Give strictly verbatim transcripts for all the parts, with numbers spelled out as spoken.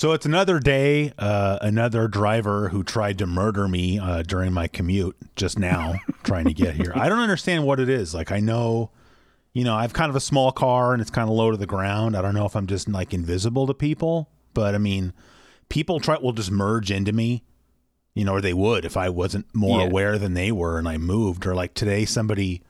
So it's another day, uh, another driver who tried to murder me uh, during my commute just now trying to get here. I don't understand what it is. Like, I know, you know, I have kind of a small car and it's kind of low to the ground. I don't know if I'm just like invisible to people, but I mean, people try will just merge into me, you know, or they would if I wasn't more yeah. aware than they were and I moved. Or like today, somebody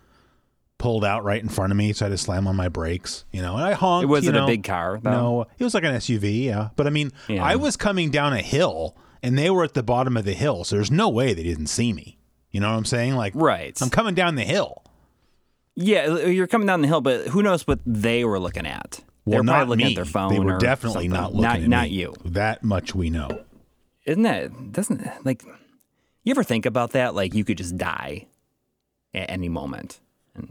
pulled out right in front of me, so I had to slam on my brakes, you know, and I honked. It wasn't you know, a big car, though. No, it was like an S U V, yeah. But I mean, yeah. I was coming down a hill, and they were at the bottom of the hill, so there's no way they didn't see me. You know what I'm saying? Like, right. I'm coming down the hill. Yeah, you're coming down the hill, but who knows what they were looking at? Well, they were not looking me. At their phone. They were or definitely something. Not looking not, at not me. Not you. That much we know. Isn't that, doesn't, like, you ever think about that? Like, you could just die at any moment.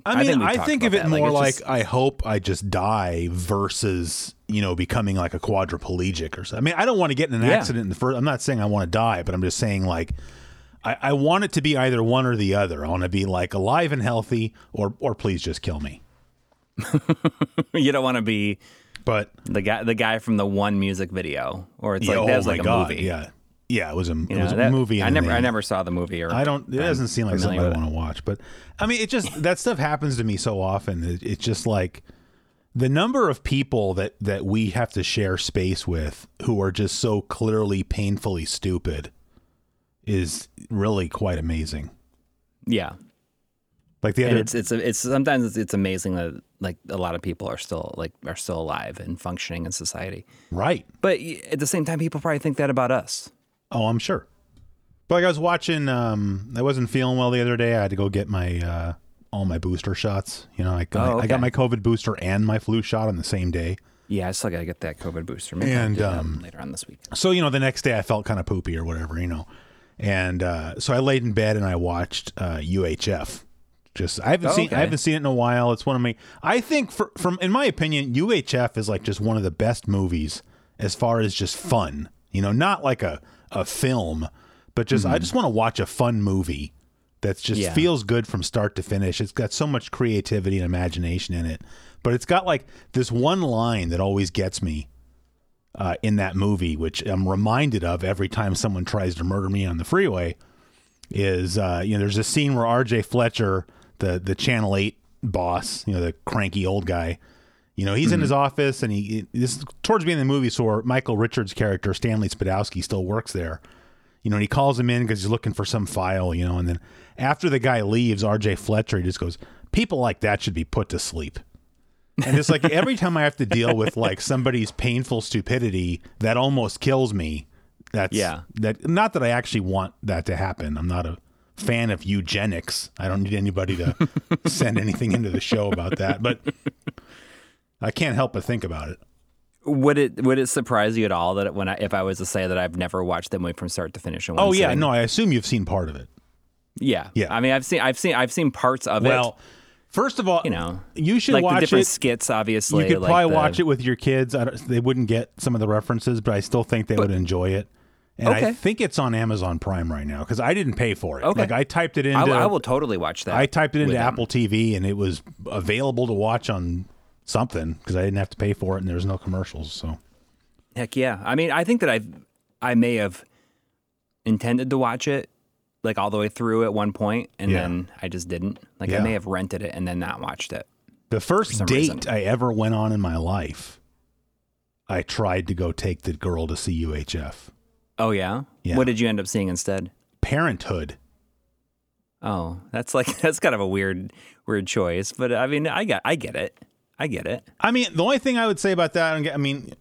I mean, I think, I think of it that. more like, like just, I hope I just die versus, you know, becoming like a quadriplegic or something. I mean, I don't want to get in an yeah. accident in the first. I'm not saying I want to die, but I'm just saying like I, I want it to be either one or the other. I want to be like alive and healthy or or please just kill me. You don't want to be but the guy the guy from the one music video or it's yeah, like that oh was like a God, movie. Yeah. Yeah, it was a, you know, it was a that, movie. I never, they, I never saw the movie. Or I don't. It doesn't seem like something I want to watch. But I mean, it just that stuff happens to me so often. It, it's just like the number of people that that we have to share space with who are just so clearly painfully stupid is really quite amazing. Yeah, like the other. And it's it's a, it's sometimes it's, it's amazing that like a lot of people are still like are still alive and functioning in society. Right. But at the same time, people probably think that about us. Oh, I'm sure. But like I was watching, um, I wasn't feeling well the other day. I had to go get my, uh, all my booster shots. You know, I got, oh, okay. I got my COVID booster and my flu shot on the same day. Yeah, I still got to get that COVID booster. Maybe and, um, later on this week. So, you know, the next day I felt kind of poopy or whatever, you know. And, uh, so I laid in bed and I watched, uh, U H F. Just, I haven't oh, seen, okay. I haven't seen it in a while. It's one of my, I think for, from, in my opinion, U H F is like just one of the best movies as far as just fun, you know, not like a, a film, but just mm-hmm. I just want to watch a fun movie that's just yeah. feels good from start to finish. It's got so much creativity and imagination in it, but it's got like this one line that always gets me uh, in that movie, which I'm reminded of every time someone tries to murder me on the freeway is, uh, you know, there's a scene where R J Fletcher, the, the Channel eight boss, you know, the cranky old guy, you know, he's mm-hmm. in his office and he, this is towards the end of the movie, so where Michael Richards' character, Stanley Spadowski, still works there. You know, and he calls him in because he's looking for some file, you know, and then after the guy leaves, R J Fletcher, he just goes, people like that should be put to sleep. And it's like every time I have to deal with like somebody's painful stupidity that almost kills me, that's yeah. that not that I actually want that to happen. I'm not a fan of eugenics. I don't need anybody to send anything into the show about that, but I can't help but think about it. Would it would it surprise you at all that when I, if I was to say that I've never watched that movie from start to finish? In one oh yeah, sitting? No, I assume you've seen part of it. Yeah, yeah. I mean, I've seen, I've seen, I've seen parts of well, it. Well, first of all, you know, you should like watch the different it. skits. Obviously, you could like probably the... watch it with your kids. I don't, they wouldn't get some of the references, but I still think they but, would enjoy it. And okay. I think it's on Amazon Prime right now because I didn't pay for it. Okay. Like I typed it into. I will, I will totally watch that. I typed it into Apple them. T V and it was available to watch on. Something because I didn't have to pay for it and there was no commercials. So, heck yeah. I mean, I think that I I may have intended to watch it like all the way through at one point, and yeah. then I just didn't. Like yeah. I may have rented it and then not watched it. The first date reason. I ever went on in my life, I tried to go take the girl to see U H F. Oh yeah? Yeah. What did you end up seeing instead? Parenthood. Oh, that's like that's kind of a weird weird choice, but I mean, I got I get it. I get it. I mean, the only thing I would say about that, I, don't get, I mean,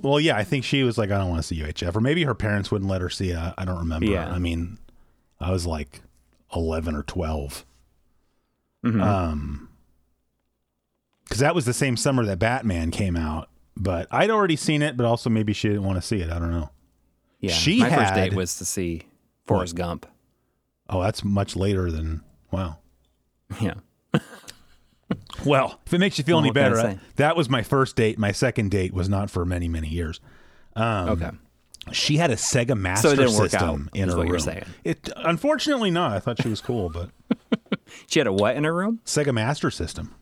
well, yeah, I think she was like, I don't want to see U H F, or maybe her parents wouldn't let her see it. I, I don't remember. Yeah. I mean, I was like eleven or twelve. Mm-hmm. Um, because that was the same summer that Batman came out, but I'd already seen it, but also maybe she didn't want to see it. I don't know. Yeah, she my had, first date was to see Forrest what? Gump. Oh, that's much later than, wow. Yeah. Well, if it makes you feel well, any better, I, that was my first date. My second date was not for many, many years. Um, okay. She had a Sega Master so System out, in her what room. You're saying. It, unfortunately not. I thought she was cool, but... She had a what in her room? Sega Master System.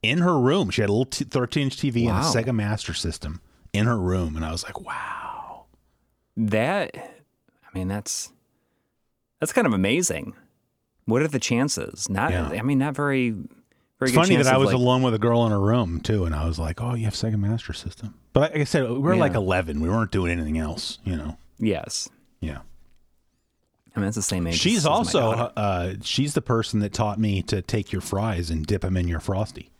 In her room. She had a little t- thirteen-inch T V wow. and a Sega Master System in her room. And I was like, wow. that, I mean, that's that's kind of amazing. What are the chances? Not, yeah. I mean, not very, very it's good. It's funny that I was like, alone with a girl in a room, too, and I was like, oh, you have Sega Master System. But like I said, we were yeah. like eleven. We weren't doing anything else, you know? Yes. Yeah. I mean, it's the same age. She's as also, my uh, she's the person that taught me to take your fries and dip them in your Frosty,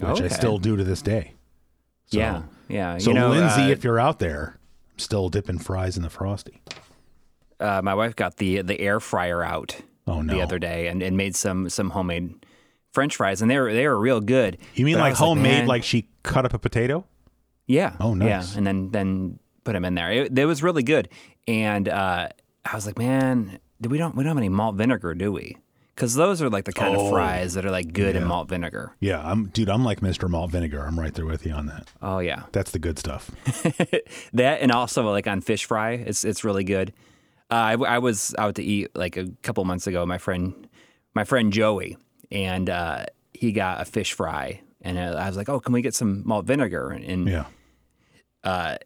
which okay. I still do to this day. So, yeah. Yeah. You so, know, Lindsay, uh, if you're out there, I'm still dipping fries in the Frosty. Uh, my wife got the the air fryer out oh, no. the other day and, and made some some homemade French fries, and they were they were real good. You mean but like homemade, like, like she cut up a potato? Yeah. Oh, nice. Yeah, and then then put them in there. It, it was really good, and uh, I was like, man, do we don't we don't have any malt vinegar, do we? Because those are like the kind oh, of fries that are like good yeah. in malt vinegar. Yeah, I'm dude, I'm like Mister Malt Vinegar. I'm right there with you on that. Oh yeah, that's the good stuff. That and also like on fish fry, it's it's really good. Uh, I, I was out to eat like a couple months ago. My friend, my friend Joey, and uh, he got a fish fry, and I was like, "Oh, can we get some malt vinegar?" And, and yeah, uh,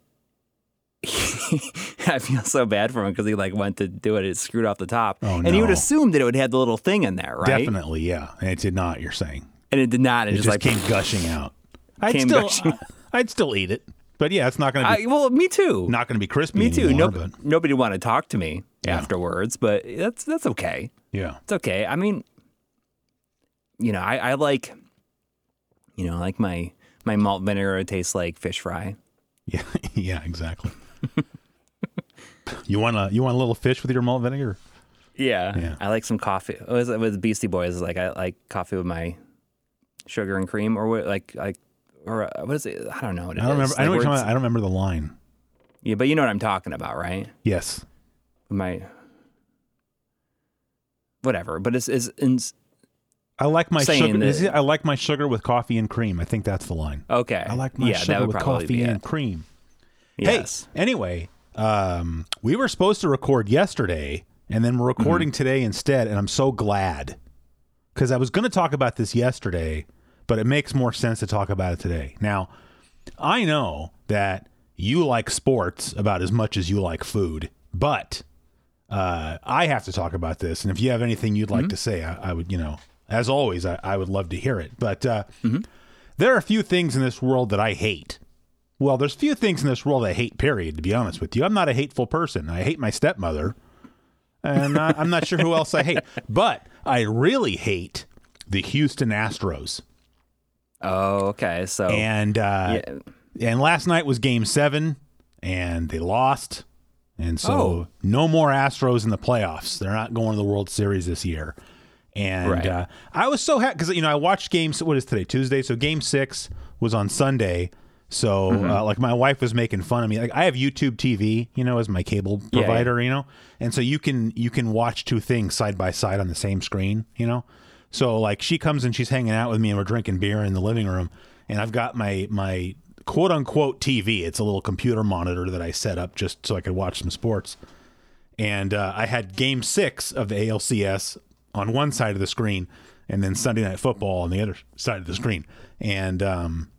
I feel so bad for him because he like went to do it, it screwed off the top, oh, and no. he would assume that it would have the little thing in there, right? Definitely, yeah. And it did not. You're saying, and it did not. It, it just, just like, came gushing out. I'd came still, gushing. I'd still eat it. But yeah, it's not going to be. I, well, me too. Not going to be crispy. Me too. Anymore, no, but... Nobody want to talk to me yeah. afterwards, but that's that's okay. Yeah, it's okay. I mean, you know, I, I like, you know, like my my malt vinegar tastes like fish fry. Yeah, yeah, exactly. you want a you want a little fish with your malt vinegar? Yeah, yeah. I like some coffee. It was with Beastie Boys. Like I like coffee with my sugar and cream, or what, like like. Or what is it? I don't know what it I don't is. Remember, like I, don't about, I don't remember the line. Yeah, but you know what I'm talking about, right? Yes. My whatever, but it's is. I like my sugar. Is it, I like my sugar with coffee and cream. I think that's the line. Okay. I like my yeah, sugar with coffee and cream. Yes. Hey, anyway, um, we were supposed to record yesterday, and then we're recording mm-hmm. today instead, and I'm so glad because I was going to talk about this yesterday. But it makes more sense to talk about it today. Now, I know that you like sports about as much as you like food, but uh, I have to talk about this. And if you have anything you'd like mm-hmm. to say, I, I would, you know, as always, I, I would love to hear it. But uh, mm-hmm. there are a few things in this world that I hate. Well, there's few things in this world I hate, period, to be honest with you. I'm not a hateful person. I hate my stepmother. And I, I'm not sure who else I hate. But I really hate the Houston Astros. Oh, okay. So and uh, yeah. and last night was Game Seven, and they lost, and so oh. no more Astros in the playoffs. They're not going to the World Series this year. And right. uh, I was so happy because you know I watched Game. What is today? Tuesday. So Game Six was on Sunday. So mm-hmm. uh, like my wife was making fun of me. Like I have YouTube T V, you know, as my cable provider, yeah, yeah. you know, and so you can you can watch two things side by side on the same screen, you know. So, like, she comes and she's hanging out with me and we're drinking beer in the living room. And I've got my, my quote-unquote T V. It's a little computer monitor that I set up just so I could watch some sports. And uh, I had Game six of the A L C S on one side of the screen and then Sunday Night Football on the other side of the screen. And um,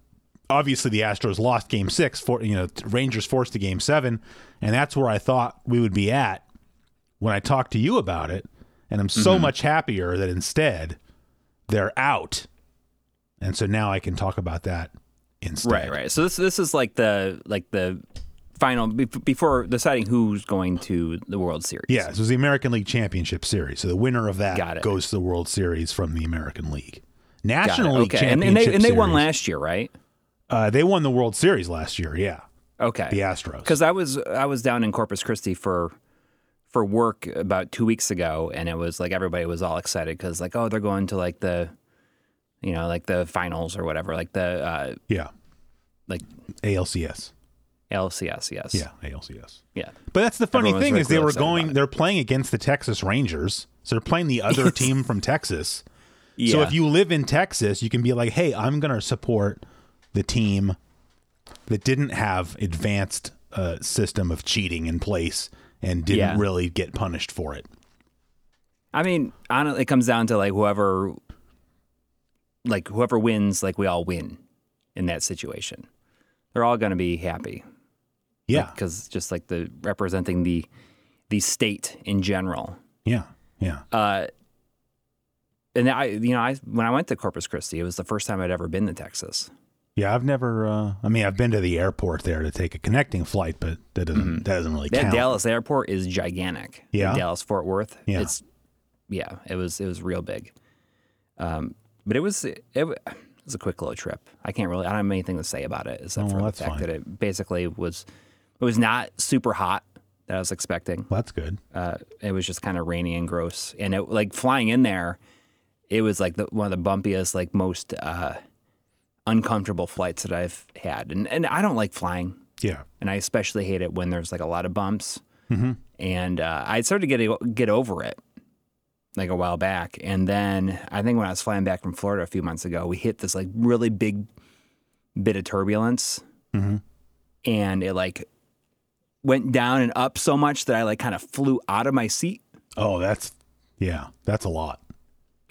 obviously the Astros lost Game six. For, you know, Rangers forced to Game seven. And that's where I thought we would be at when I talked to you about it. And I'm so mm-hmm. much happier that instead they're out. And so now I can talk about that instead. Right, right. So this this is like the like the final before deciding who's going to the World Series. Yeah, this was the American League Championship Series. So the winner of that goes to the World Series from the American League. National League okay. Championship and, and they and they Series. Won last year, right? Uh, they won the World Series last year, yeah. Okay. The Astros. Cuz I was I was down in Corpus Christi for for work about two weeks ago, and it was like everybody was all excited because like, oh, they're going to like the, you know, like the finals or whatever, like the uh, yeah, like A L C S, A L C S, yes, yeah, A L C S, yeah. But that's the funny Everyone thing is they were going, they're playing against the Texas Rangers, so they're playing the other team from Texas. Yeah. So if you live in Texas, you can be like, hey, I'm gonna support the team that didn't have advanced uh, system of cheating in place. And didn't yeah. really get punished for it. I mean, honestly, it comes down to like whoever, like whoever wins, like we all win in that situation. They're all going to be happy. Yeah. Because like, just like the representing the the state in general. Yeah. Yeah. Uh, and I, you know, I when I went to Corpus Christi, it was the first time I'd ever been to Texas. Yeah, I've never. Uh, I mean, I've been to the airport there to take a connecting flight, but that doesn't mm-hmm. that doesn't really count. That Dallas airport is gigantic. Yeah, Dallas Fort Worth. Yeah, it's, yeah, it was it was real big. Um, but it was it, it was a quick little trip. I can't really. I don't have anything to say about it except oh, for the fact fine. that it basically was. It was not super hot that I was expecting. Well, that's good. Uh, it was just kind of rainy and gross, and it like flying in there, it was like the, one of the bumpiest, like most. Uh, uncomfortable flights that I've had. And and I don't like flying. Yeah. And I especially hate it when there's like a lot of bumps. Mm-hmm. And uh, I started to get, get over it like a while back. And then I think when I was flying back from Florida a few months ago, we hit this like really big bit of turbulence. Mm-hmm. And it like went down and up so much that I like kind of flew out of my seat. Oh, that's, yeah, that's a lot.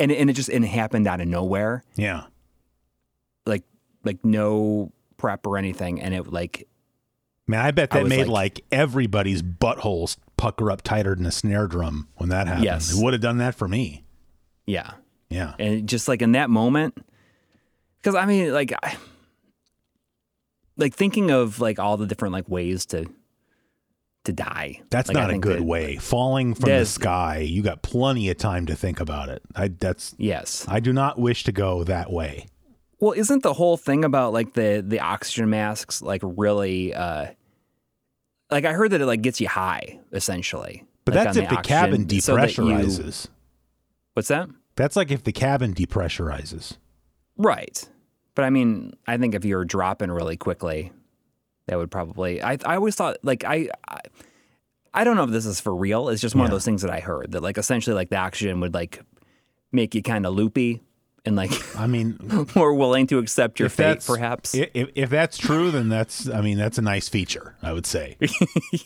And, and it just and it happened out of nowhere. Yeah. Like, like no prep or anything, and it like. Man, I bet that I made like, like everybody's buttholes pucker up tighter than a snare drum when that happened. Yes, it would have done that for me. Yeah, yeah, and just like in that moment, because I mean, like, I, like thinking of like all the different like ways to to die. That's like, not I a good that, way. Falling from the sky, you got plenty of time to think about it. I that's yes. I do not wish to go that way. Well, isn't the whole thing about like the, the oxygen masks like really uh, like I heard that it like gets you high essentially. But like that's if the, the cabin depressurizes. So that you, what's that? That's like if the cabin depressurizes. Right. But I mean, I think if you're dropping really quickly, that would probably I I always thought like I I, I don't know if this is for real. It's just one yeah. of those things that I heard that like essentially like the oxygen would like make you kind of loopy. And like, I mean, more willing to accept your fate, perhaps. If, if that's true, then that's, I mean, that's a nice feature, I would say.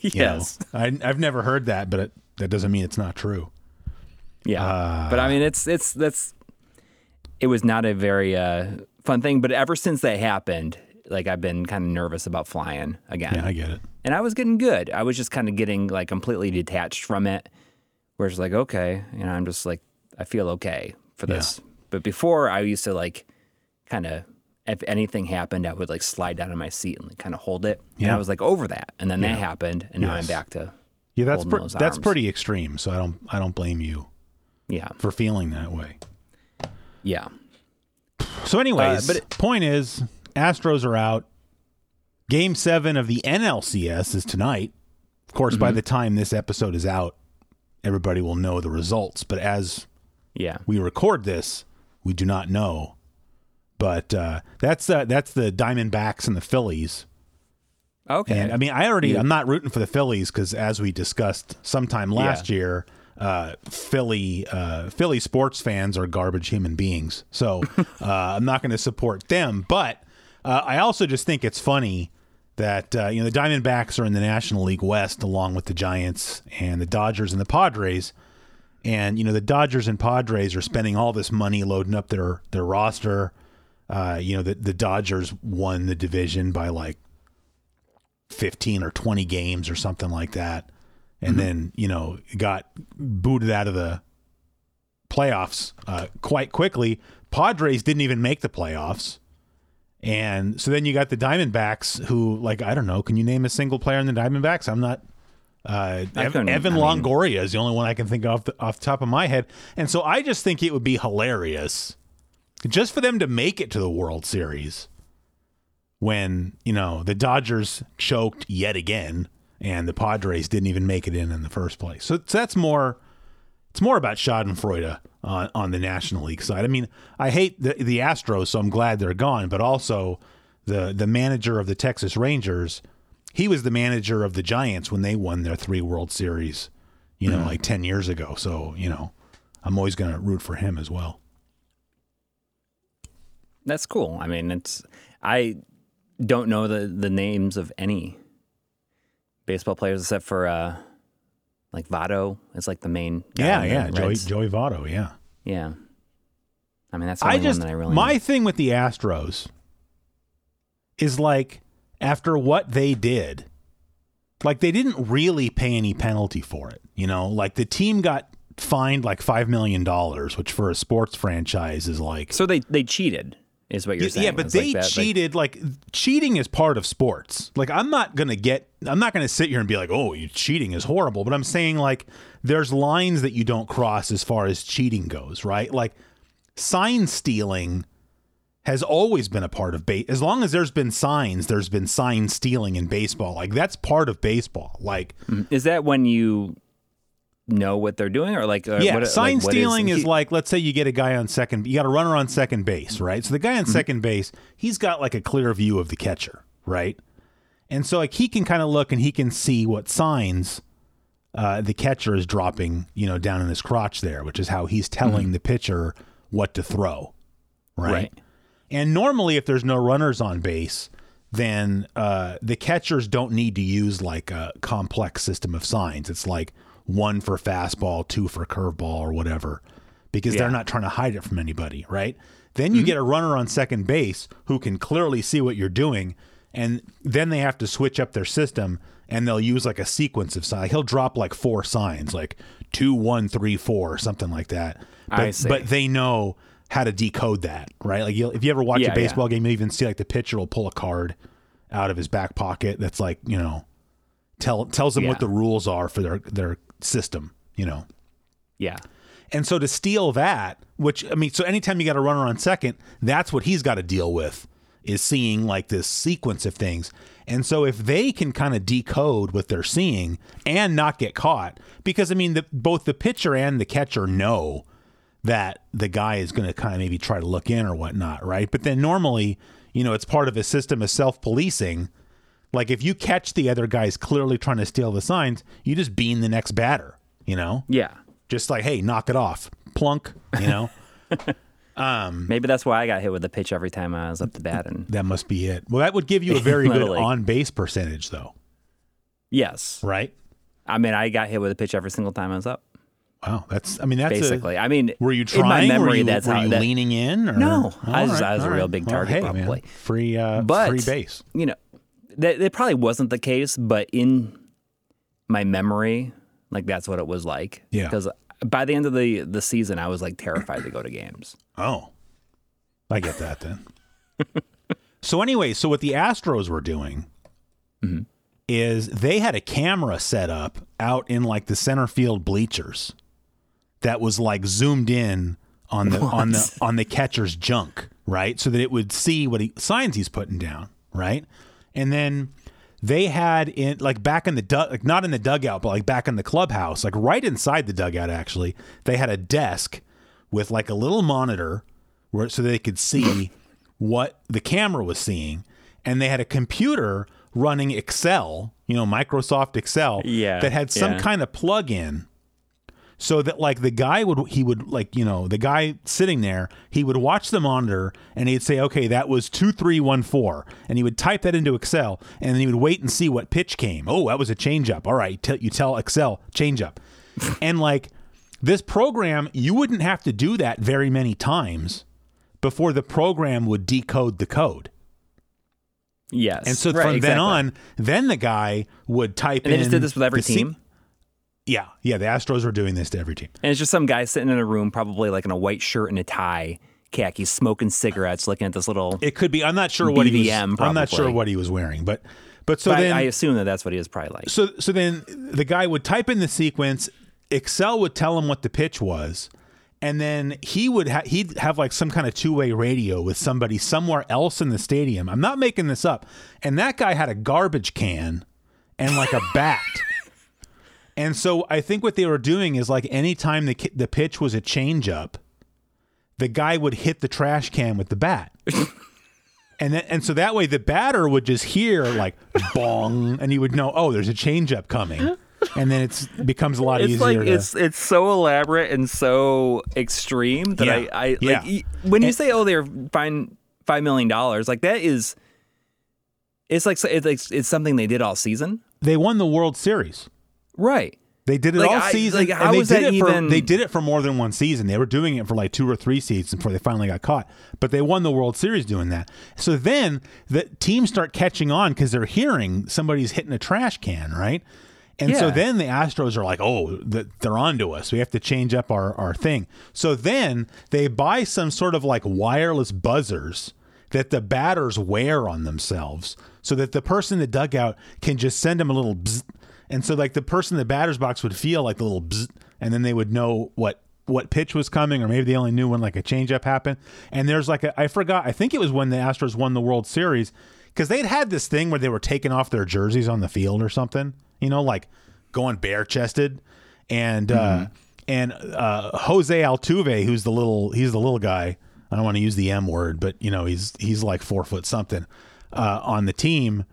Yes. You know, I, I've never heard that, but it, that doesn't mean it's not true. Yeah. Uh, but I mean, it's, it's, that's, it was not a very uh, fun thing. But ever since that happened, like, I've been kind of nervous about flying again. Yeah, I get it. And I was getting good. I was just kind of getting like completely detached from it, where it's like, okay, you know, I'm just like, I feel okay for this. Yeah. But before, I used to, like, kind of, if anything happened, I would, like, slide down on my seat and like, kind of hold it. Yeah. And I was, like, over that. And then yeah. that happened, and yes. now I'm back to yeah, that's per- those arms. That's pretty extreme, so I don't I don't blame you yeah. for feeling that way. Yeah. So anyways, uh, but it, point is, Astros are out. Game seven of the N L C S is tonight. Of course, mm-hmm. by the time this episode is out, everybody will know the results. But as yeah. we record this... We do not know, but uh, that's uh, that's the Diamondbacks and the Phillies. Okay. And I mean, I already yeah. I'm not rooting for the Phillies because, as we discussed sometime last yeah. year, uh, Philly uh, Philly sports fans are garbage human beings. So uh, I'm not going to support them. But uh, I also just think it's funny that uh, you know the Diamondbacks are in the National League West along with the Giants and the Dodgers and the Padres. And, you know, the Dodgers and Padres are spending all this money loading up their, their roster. Uh, you know, the, the Dodgers won the division by like fifteen or twenty games or something like that. And mm-hmm. then, you know, got booted out of the playoffs uh, quite quickly. Padres didn't even make the playoffs. And so then you got the Diamondbacks who, like, I don't know, can you name a single player in the Diamondbacks? I'm not... Uh, Evan, Evan Longoria I mean, is the only one I can think of off the, off the top of my head. And so I just think it would be hilarious just for them to make it to the World Series when, you know, the Dodgers choked yet again and the Padres didn't even make it in in the first place. So, so that's more, it's more about schadenfreude on, on the National League side. I mean, I hate the, the Astros, so I'm glad they're gone, but also the, the manager of the Texas Rangers. He was the manager of the Giants when they won their three World Series, you know, mm-hmm. like ten years ago. So, you know, I'm always going to root for him as well. That's cool. I mean, it's I don't know the, the names of any baseball players except for uh, like Votto is like the main guy. Yeah, yeah, Joey, Joey Votto, yeah. Yeah. I mean, that's the only I just, one that I really My know. Thing with the Astros is like, after what they did, like they didn't really pay any penalty for it. You know, like the team got fined like five million dollars, which for a sports franchise is like. So they, they cheated. Is what you're saying. Yeah, but they like that, cheated. Like, like cheating is part of sports. Like I'm not gonna get. I'm not gonna sit here and be like, "Oh, you cheating is horrible." But I'm saying like there's lines that you don't cross as far as cheating goes, right? Like sign stealing has always been a part of base. As long as there's been signs, there's been sign stealing in baseball. Like that's part of baseball. Like is that when you know what they're doing or like uh, yeah what, sign like, stealing is, is like let's say you get a guy on second, you got a runner on second base, right? So the guy on mm-hmm. second base, he's got like a clear view of the catcher, right? And so like he can kind of look and he can see what signs uh the catcher is dropping, you know, down in his crotch there, which is how he's telling mm-hmm. the pitcher what to throw, right? Right. And normally if there's no runners on base, then uh the catchers don't need to use like a complex system of signs. It's like one for fastball, two for curveball or whatever, because yeah. they're not trying to hide it from anybody, right? Then you mm-hmm. get a runner on second base who can clearly see what you're doing, and then they have to switch up their system, and they'll use like a sequence of signs. He'll drop like four signs, like two, one, three, four, or something like that. But, I see. But they know how to decode that, right? Like you'll, if you ever watch yeah, a baseball yeah. game, you even see like the pitcher will pull a card out of his back pocket that's like, you know, tell tells them yeah. what the rules are for their their system, you know. Yeah. And so to steal that, which I mean, so anytime you got a runner on second, that's what he's got to deal with, is seeing like this sequence of things. And so if they can kind of decode what they're seeing and not get caught, because I mean the, both the pitcher and the catcher know that the guy is going to kind of maybe try to look in or whatnot, right? But then normally, you know, it's part of a system of self-policing. Like if you catch the other guys clearly trying to steal the signs, you just bean the next batter, you know? Yeah. Just like, hey, knock it off. Plunk, you know? um, Maybe that's why I got hit with a pitch every time I was up to bat. And that must be it. Well, that would give you a very good on-base percentage, though. Yes. Right? I mean, I got hit with a pitch every single time I was up. Wow, that's, I mean, that's basically, a, I mean, were you trying, in my memory, were you, that's were how, you that, leaning in? Or? No, all I was, right, I was a real right. big target, well, hey, probably. Man. Free, uh, but, free base. You know. That it probably wasn't the case, but in my memory, like that's what it was like. Yeah. Because by the end of the, the season, I was like terrified to go to games. Oh, I get that then. So anyway, so what the Astros were doing mm-hmm. is they had a camera set up out in like the center field bleachers that was like zoomed in on the what? on the on the catcher's junk, right? So that it would see what he, signs he's putting down, right? And then they had in like back in the du- like not in the dugout, but like back in the clubhouse, like right inside the dugout, actually, they had a desk with like a little monitor where so they could see what the camera was seeing. And they had a computer running Excel, you know, Microsoft Excel, yeah, that had some yeah. kind of plug-in so that like the guy would he would like, you know, the guy sitting there, he would watch the monitor and he'd say, okay, that was two three one four, and he would type that into Excel, and then he would wait and see what pitch came. Oh, that was a changeup. All right, t- you tell Excel changeup. And like this program, you wouldn't have to do that very many times before the program would decode the code. Yes. And so right, from exactly. then on, then the guy would type and in. And they just did this with every team. Se- Yeah, yeah, the Astros were doing this to every team. And it's just some guy sitting in a room, probably like in a white shirt and a tie, khakis, smoking cigarettes, looking at this little. It could be. I'm not sure what B V M, he was. Probably. I'm not sure what he was wearing, but but so but then I, I assume that that's what he is probably like. So so then the guy would type in the sequence, Excel would tell him what the pitch was, and then he would ha- he'd have like some kind of two way radio with somebody somewhere else in the stadium. I'm not making this up. And that guy had a garbage can and like a bat. And so I think what they were doing is like anytime the the pitch was a changeup, the guy would hit the trash can with the bat, and then, and so that way the batter would just hear like bong, and he would know, oh, there's a changeup coming, and then it's becomes a lot it's easier. Like, to... It's it's so elaborate and so extreme that yeah. I, I yeah. like when you and, say oh they're fined five million dollars, like that is it's like it's like, it's something they did all season. They won the World Series. Right. They did it like, all season. I, like, how and they was did that it even... for, they did it for more than one season. They were doing it for like two or three seasons before they finally got caught. But they won the World Series doing that. So then the teams start catching on because they're hearing somebody's hitting a trash can, right? And yeah. so then the Astros are like, oh, they're onto us. We have to change up our, our thing. So then they buy some sort of like wireless buzzers that the batters wear on themselves so that the person in the dugout can just send them a little bzzz. And so like the person in the batter's box would feel like a little bzzz, and then they would know what what pitch was coming, or maybe they only knew when like a changeup happened. And there's like a, I forgot, I think it was when the Astros won the World Series, because they'd had this thing where they were taking off their jerseys on the field or something. You know, like going bare chested, and mm-hmm. uh, and uh, Jose Altuve, who's the little he's the little guy. I don't want to use the M word, but you know he's he's like four foot something uh, on the team.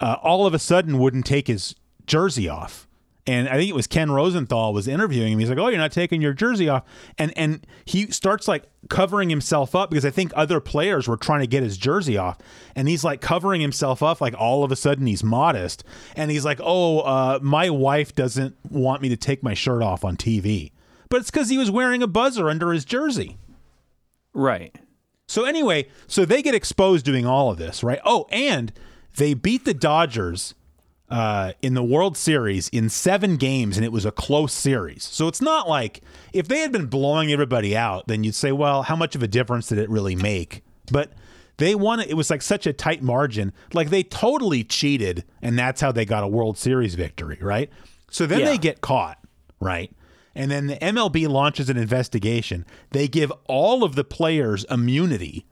Uh, all of a sudden, wouldn't take his jersey off, and I think it was Ken Rosenthal was interviewing him. He's like, "Oh, you're not taking your jersey off," and and he starts like covering himself up because I think other players were trying to get his jersey off, and he's like covering himself up, like all of a sudden he's modest, and he's like, oh uh my wife doesn't want me to take my shirt off on T V, but it's because he was wearing a buzzer under his jersey, right? So anyway, so they get exposed doing all of this, right? Oh, and they beat the Dodgers uh in the World Series in seven games, and it was a close series. So it's not like if they had been blowing everybody out, then you'd say, well, how much of a difference did it really make? But they won it. It was like such a tight margin, like they totally cheated, and that's how they got a World Series victory, right? So then yeah. they get caught, right? And then the M L B launches an investigation. They give all of the players immunity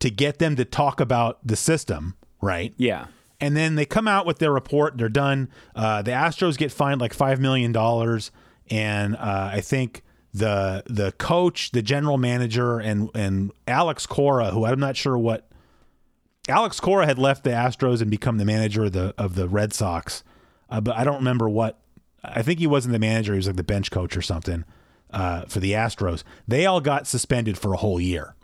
to get them to talk about the system, right? Yeah. And then they come out with their report. They're done. Uh, the Astros get fined like five million dollars. And uh, I think the the coach, the general manager, and, and Alex Cora, who I'm not sure what... Alex Cora had left the Astros and become the manager of the, of the Red Sox. Uh, but I don't remember what... I think he wasn't the manager. He was like the bench coach or something uh, for the Astros. They all got suspended for a whole year.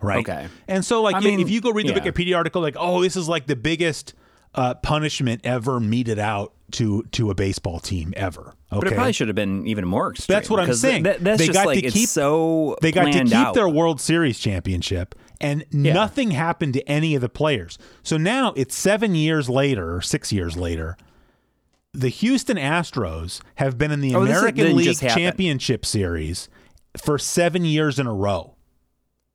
Right. Okay. And so, like, I mean, if you go read the yeah. Wikipedia article, like, oh, this is like the biggest uh, punishment ever meted out to to a baseball team ever. Okay? But it probably should have been even more extreme. That's what I'm saying. Th- that's they just got like to keep, it's so they got to keep out. Their World Series championship, and yeah. nothing happened to any of the players. So now it's seven years later, or six years later. The Houston Astros have been in the oh, American League Championship Series for seven years in a row.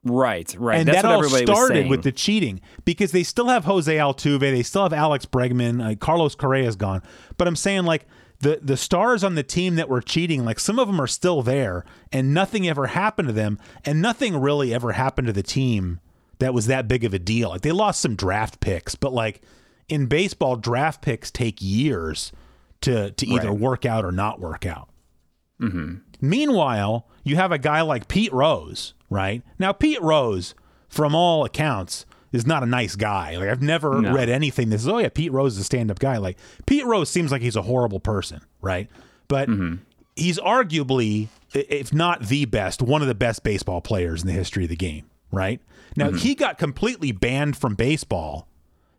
Right, right. And that's that what all started with the cheating, because they still have Jose Altuve, they still have Alex Bregman, uh, Carlos Correa is gone. But I'm saying, like, the the stars on the team that were cheating, like, some of them are still there, and nothing ever happened to them, and nothing really ever happened to the team that was that big of a deal. Like, they lost some draft picks, but, like, in baseball, draft picks take years to, to either right. work out or not work out. Mm-hmm. Meanwhile, you have a guy like Pete Rose, right? Now, Pete Rose, from all accounts, is not a nice guy. Like, I've never no. read anything that says, oh, yeah, Pete Rose is a stand-up guy. Like, Pete Rose seems like he's a horrible person, right? But mm-hmm. he's arguably, if not the best, one of the best baseball players in the history of the game, right? Now, mm-hmm. he got completely banned from baseball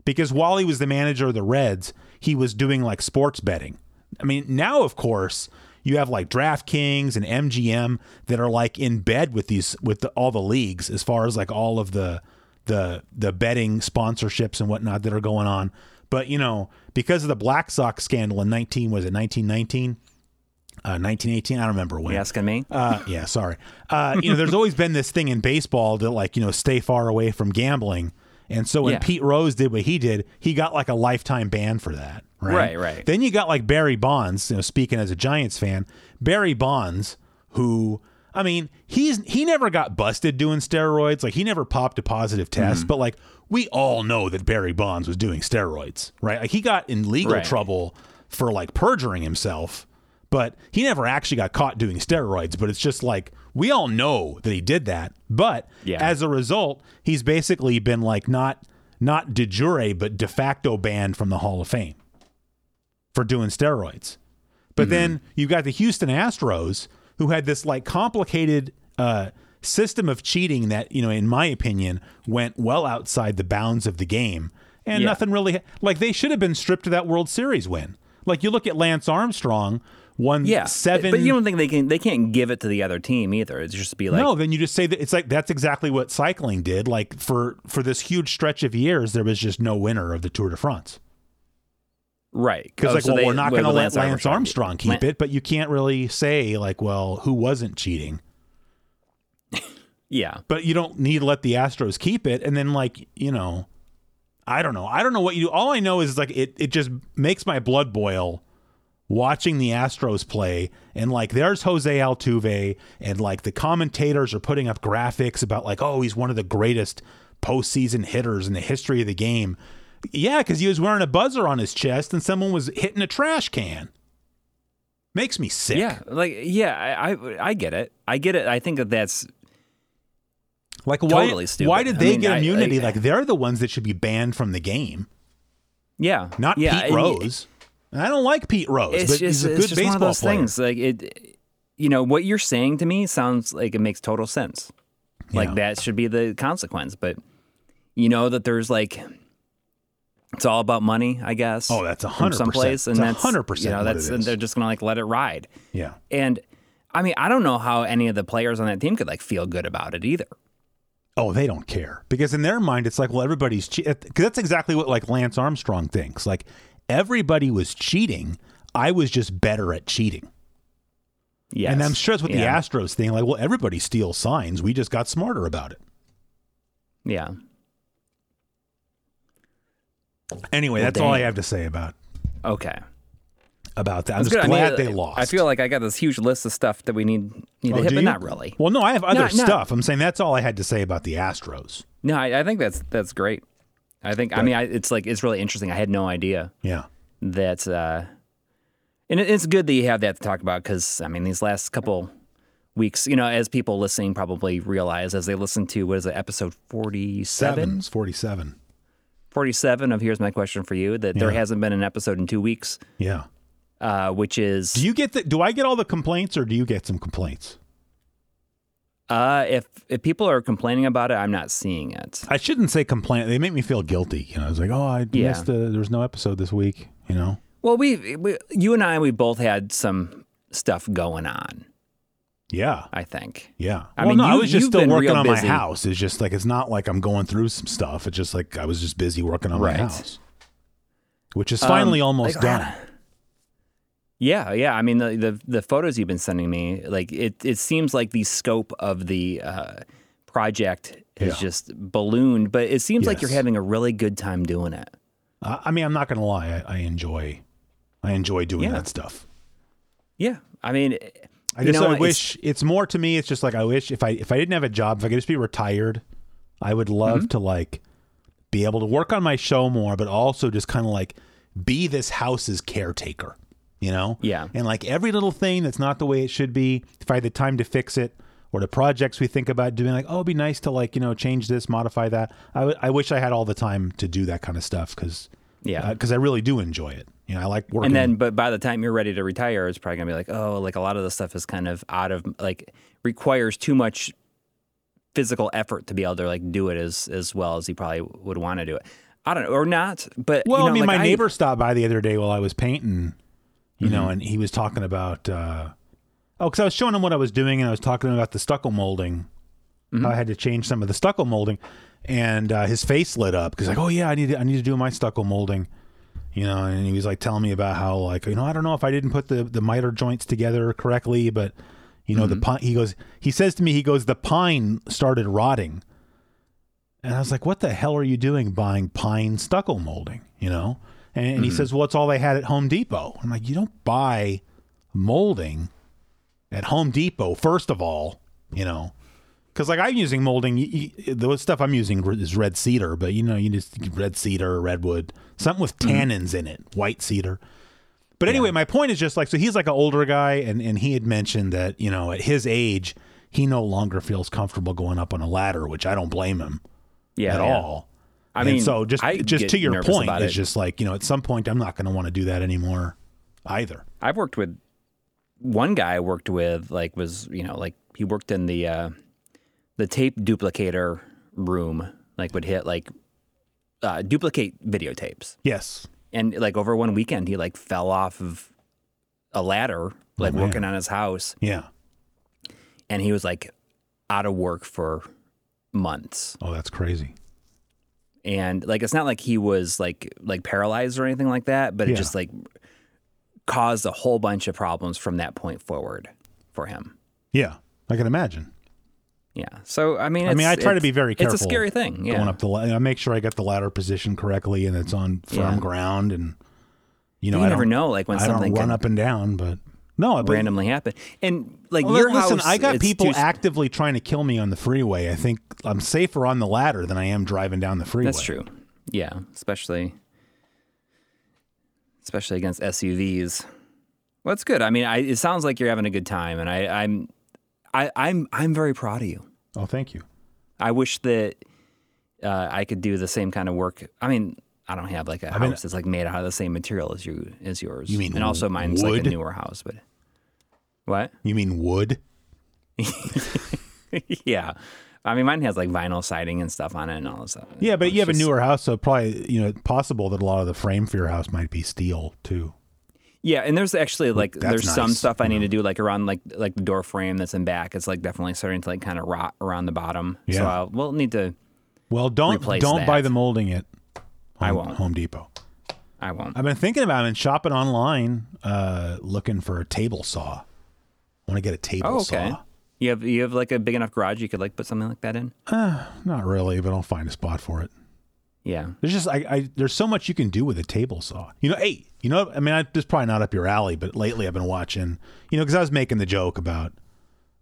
because while he was the manager of the Reds, he was doing, like, sports betting. I mean, now, of course... You have like DraftKings and M G M that are like in bed with these with the, all the leagues as far as like all of the the the betting sponsorships and whatnot that are going on. But, you know, because of the Black Sox scandal in nineteen was it nineteen nineteen, uh, nineteen eighteen? I don't remember when. You asking me? Uh, yeah, sorry. Uh, you know, there's always been this thing in baseball to like, you know, stay far away from gambling. And so when yeah. Pete Rose did what he did, he got like a lifetime ban for that. Right? right, right. Then you got like Barry Bonds, you know, speaking as a Giants fan, Barry Bonds, who, I mean, he's he never got busted doing steroids. Like, he never popped a positive test. Mm-hmm. But like, we all know that Barry Bonds was doing steroids, right? Like, he got in legal right. trouble for like perjuring himself, but he never actually got caught doing steroids. But it's just like, we all know that he did that. But yeah. as a result, he's basically been like not not de jure, but de facto banned from the Hall of Fame for doing steroids. But mm-hmm. then you've got the Houston Astros, who had this like complicated uh, system of cheating that, you know, in my opinion, went well outside the bounds of the game. And yeah. nothing really, like, they should have been stripped of that World Series win. Like, you look at Lance Armstrong, won yeah. seven. But you don't think they can, they can't give it to the other team either. It's just be like, no, then you just say that it's like, that's exactly what cycling did. Like for, for this huge stretch of years, there was just no winner of the Tour de France. Right. Because oh, like, so well, they, we're not going to let Lance Armstrong, Armstrong keep Lan- it, but you can't really say like, well, who wasn't cheating? Yeah. But you don't need to let the Astros keep it. And then like, you know, I don't know. I don't know what you do. All I know is like, it, it just makes my blood boil watching the Astros play, and like there's Jose Altuve, and like the commentators are putting up graphics about like, oh, he's one of the greatest postseason hitters in the history of the game. Yeah, because he was wearing a buzzer on his chest and someone was hitting a trash can. Makes me sick. Yeah, like yeah, I I, I get it. I get it. I think that that's like why totally stupid. Why did they I mean, get I, immunity? I, I, like they're the ones that should be banned from the game. Yeah, not yeah, Pete Rose. I, I, I don't like Pete Rose, it's but just, he's a good baseball player. It's just one of those player. things. Like it, you know, what you're saying to me sounds like it makes total sense. Yeah. Like that should be the consequence. But you know that there's like, it's all about money, I guess. Oh, that's a hundred percent. Someplace, and that's hundred percent. You know, that's and they're just gonna like let it ride. Yeah. And I mean, I don't know how any of the players on that team could like feel good about it either. Oh, they don't care, because in their mind, it's like, well, everybody's che- because that's exactly what like Lance Armstrong thinks, like. Everybody was cheating. I was just better at cheating. Yes. And I'm sure that's what yeah. the Astros thing, like, well, everybody steals signs. We just got smarter about it. Yeah. Anyway, well, that's dang. all I have to say about Okay. About that. I'm that's just good. glad I mean, they lost. I feel like I got this huge list of stuff that we need, need oh, to hit, but you? not really. Well, no, I have other no, stuff. No. I'm saying that's all I had to say about the Astros. No, I, I think that's that's great. I think, I mean, I, it's like, it's really interesting. I had no idea. Yeah. That, uh, and it, it's good that you have that to talk about, because, I mean, these last couple weeks, you know, as people listening probably realize as they listen to, what is it, episode forty-seven? forty-seven. forty-seven of Here's My Question for You, that yeah. there hasn't been an episode in two weeks. Yeah. Uh, which is. Do you get the, do I get all the complaints, or do you get some complaints? Uh, if if people are complaining about it, I'm not seeing it. I shouldn't say complain. They make me feel guilty. You know, I was like, oh, I yeah. missed. A, there was no episode this week. You know. Well, we, we you and I we both had some stuff going on. Yeah, I think. Yeah. I well, mean, no, you, I was just still working on busy. my house. It's just like, it's not like I'm going through some stuff. It's just like I was just busy working on right. my house, which is finally um, almost like, done. Uh, Yeah, yeah. I mean, the, the the photos you've been sending me, like it, it seems like the scope of the uh, project is yeah. just ballooned, but it seems yes. like you're having a really good time doing it. Uh, I mean, I'm not gonna lie, I, I enjoy, I enjoy doing yeah. that stuff. Yeah, I mean, I just you know, I wish it's, it's more to me. It's just like I wish if I if I didn't have a job, if I could just be retired, I would love mm-hmm. to like be able to work on my show more, but also just kind of like be this house's caretaker. You know? Yeah. And like every little thing that's not the way it should be, if I had the time to fix it, or the projects we think about doing, like, oh, it'd be nice to like, you know, change this, modify that. I, w- I wish I had all the time to do that kind of stuff, because yeah. uh, I really do enjoy it. You know, I like working. And then, but by the time you're ready to retire, it's probably going to be like, oh, like a lot of this stuff is kind of out of, like requires too much physical effort to be able to like do it as, as well as you probably would want to do it. I don't know, or not, but well, you know, I mean, like my I, neighbor stopped by the other day while I was painting. You know, mm-hmm. and he was talking about, uh, oh, because I was showing him what I was doing, and I was talking about the stucco molding. Mm-hmm. How I had to change some of the stucco molding, and uh, his face lit up because, like, oh yeah, I need to, I need to do my stucco molding. You know, and he was like telling me about how, like, you know, I don't know if I didn't put the, the miter joints together correctly, but you know, mm-hmm. the pine. He goes, he says to me, he goes, the pine started rotting, and I was like, what the hell are you doing buying pine stucco molding? You know. And he mm-hmm. says, well, it's all they had at Home Depot. I'm like, you don't buy molding at Home Depot, first of all, you know, because like I'm using molding. You, you, the stuff I'm using is red cedar, but, you know, you just red cedar, redwood, something with tannins mm-hmm. in it, white cedar. But anyway, yeah. my point is just like, so he's like an older guy. And, and he had mentioned that, you know, at his age, he no longer feels comfortable going up on a ladder, which I don't blame him yeah, at yeah. all. I mean, and so just I just to your point, it's it. just like, you know, at some point, I'm not going to want to do that anymore either. I've worked with one guy I worked with, like was, you know, like he worked in the uh, the tape duplicator room, like would hit like uh, duplicate videotapes. Yes. And like over one weekend, he like fell off of a ladder, like oh, working on his house. Yeah. And he was like out of work for months. Oh, that's crazy. And like, it's not like he was like, like paralyzed or anything like that, but it yeah. just like caused a whole bunch of problems from that point forward for him. Yeah. I can imagine. Yeah. So, I mean, it's, I mean, I try to be very careful. It's a scary thing. Yeah. Going up the ladder. I make sure I got the ladder position correctly and it's on firm yeah. ground. And, you know, you I never know, like, when I something don't run up and down, but no, but, randomly happen. And like, well, your listen, house, I got people too... actively trying to kill me on the freeway. I think I'm safer on the ladder than I am driving down the freeway. That's true. Yeah. Especially, especially against S U Vs. Well, that's good. I mean, I, it sounds like you're having a good time, and I, I'm, I, I'm I'm very proud of you. Oh, thank you. I wish that uh, I could do the same kind of work. I mean, I don't have like a I house mean, that's like made out of the same material as you as yours. You mean and also mine's wood? Like a newer house, but what? You mean wood? Yeah, I mean mine has like vinyl siding and stuff on it and all that stuff. Yeah, but it's you have just... a newer house, so probably you know it's possible that a lot of the frame for your house might be steel too. Yeah, and there's actually like that's there's nice. some stuff I yeah. need to do like around like like the door frame that's in back. It's like definitely starting to like kind of rot around the bottom. Yeah. So I'll, we'll need to. Well, don't don't that. buy the molding at Home, I won't. Home Depot. I won't. I've been thinking about it and shopping online, uh, looking for a table saw. I want to get a table oh, okay. saw. You have you have like a big enough garage you could like put something like that in? Uh, not really, but I'll find a spot for it. Yeah, there's just I, I there's so much you can do with a table saw. You know, hey, you know, I mean, I, it's probably not up your alley, but lately I've been watching, you know, because I was making the joke about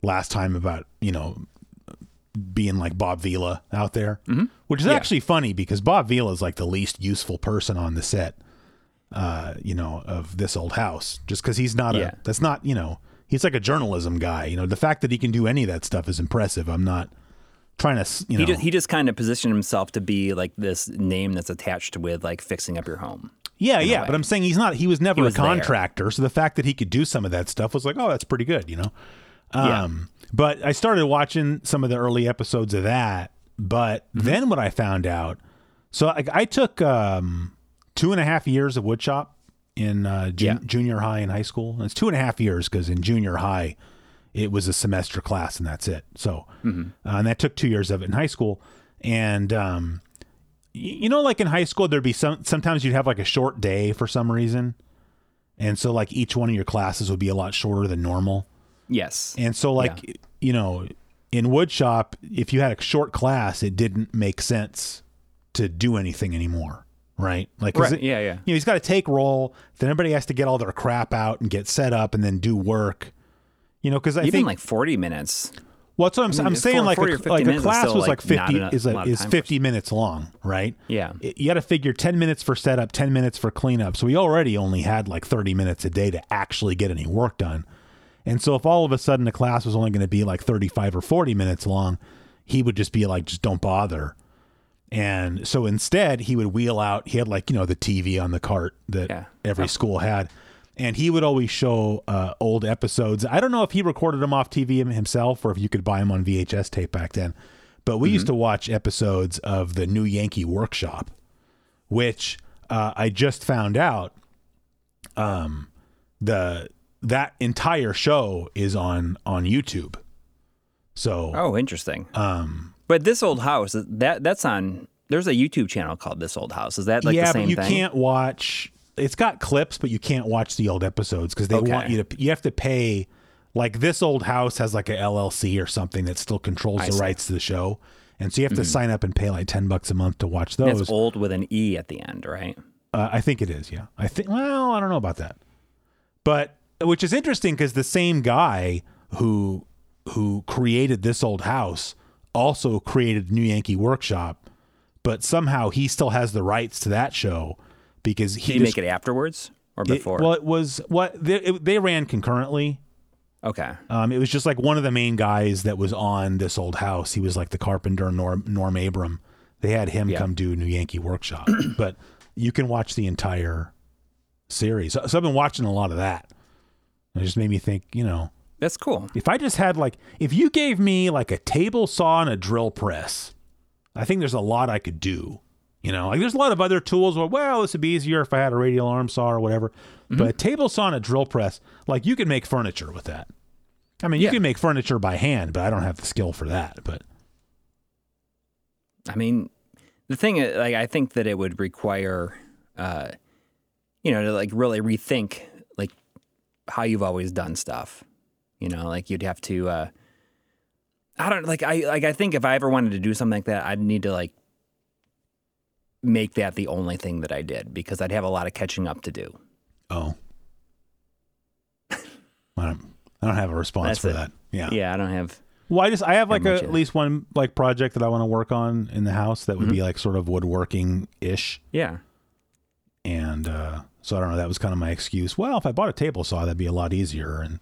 last time about you know being like Bob Vila out there, mm-hmm. which is yeah. actually funny because Bob Vila is like the least useful person on the set, uh, you know, of This Old House, just because he's not yeah. a that's not you know he's like a journalism guy. You know, the fact that he can do any of that stuff is impressive. I'm not. Trying to, you know, he just, he just kind of positioned himself to be like this name that's attached with like fixing up your home. Yeah, yeah, but I'm saying he's not. He was never he was a contractor, there. so the fact that he could do some of that stuff was like, oh, that's pretty good, you know. Um, yeah. But I started watching some of the early episodes of that. But mm-hmm. then what I found out, so I, I took um, two and a half years of woodshop in uh, ju- yeah. junior high and high school. And it's two and a half years because in junior high. It was a semester class and that's it. So, mm-hmm. uh, and that took two years of it in high school. And, um, y- you know, like in high school, there'd be some, sometimes you'd have like a short day for some reason. And so like each one of your classes would be a lot shorter than normal. Yes. And so like, yeah. you know, in woodshop, if you had a short class, it didn't make sense to do anything anymore. Right. Like, right. It, yeah, yeah. You know, he's got to take roll. Then everybody has to get all their crap out and get set up and then do work. You know, because I even think like forty minutes. Well, that's what I'm, I mean, I'm saying. Like, a, like a class was like fifty enough, is a, is fifty minutes long, right? Yeah, it, you got to figure ten minutes for setup, ten minutes for cleanup. So we already only had like thirty minutes a day to actually get any work done. And so if all of a sudden the class was only going to be like thirty-five or forty minutes long, he would just be like, just don't bother. And so instead, he would wheel out. He had like you know the T V on the cart that yeah. every yeah. school had. And he would always show uh, old episodes. I don't know if he recorded them off T V himself or if you could buy them on V H S tape back then. But we mm-hmm. used to watch episodes of the New Yankee Workshop, which uh, I just found out um, the that entire show is on, on YouTube. So oh, interesting. Um, but This Old House, that that's on. There's a YouTube channel called This Old House. Is that like yeah, the same thing? Yeah, but you can't watch. It's got clips, but you can't watch the old episodes because they okay. want you to, you have to pay, like This Old House has like a L L C or something that still controls I the see. rights to the show. And so you have mm-hmm. to sign up and pay like ten bucks a month to watch those. It's old with an E at the end, right? Uh, I think it is. Yeah. I think, well, I don't know about that, but which is interesting because the same guy who, who created This Old House also created New Yankee Workshop, but somehow he still has the rights to that show. Because he Did you just, make it afterwards or before? It, well, it was what they, it, they ran concurrently. Okay. Um, it was just like one of the main guys that was on This Old House. He was like the carpenter Norm, Norm Abram. They had him yeah. come do New Yankee Workshop, but you can watch the entire series. So, so I've been watching a lot of that. It just made me think, you know, that's cool. If I just had like, if you gave me like a table saw and a drill press, I think there's a lot I could do. You know, like there's a lot of other tools where, well, this would be easier if I had a radial arm saw or whatever. Mm-hmm. But a table saw and a drill press, like you can make furniture with that. I mean, you yeah. can make furniture by hand, but I don't have the skill for that. But I mean, the thing is, like, I think that it would require, uh, you know, to like really rethink like how you've always done stuff. You know, like you'd have to, uh, I don't like, I, like, I think if I ever wanted to do something like that, I'd need to like make that the only thing that I did, because I'd have a lot of catching up to do. Oh. I don't, I don't have a response That's for it. that. Yeah. Yeah, I don't have. Well, I just, I have like a, at least one like project that I want to work on in the house that would mm-hmm. be like sort of woodworking-ish. Yeah. And uh, so I don't know, that was kind of my excuse. Well, if I bought a table saw, that'd be a lot easier. And,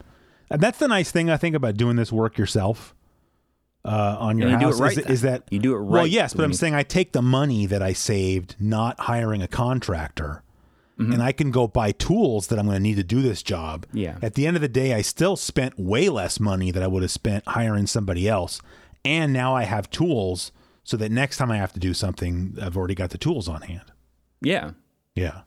and that's the nice thing I think about doing this work yourself. Uh, on your you house, do it right, is, is that you do it right? Well, yes, but I'm saying I take the money that I saved not hiring a contractor, mm-hmm. and I can go buy tools that I'm going to need to do this job. Yeah. At the end of the day, I still spent way less money that I would have spent hiring somebody else, and now I have tools so that next time I have to do something, I've already got the tools on hand. Yeah. Yeah.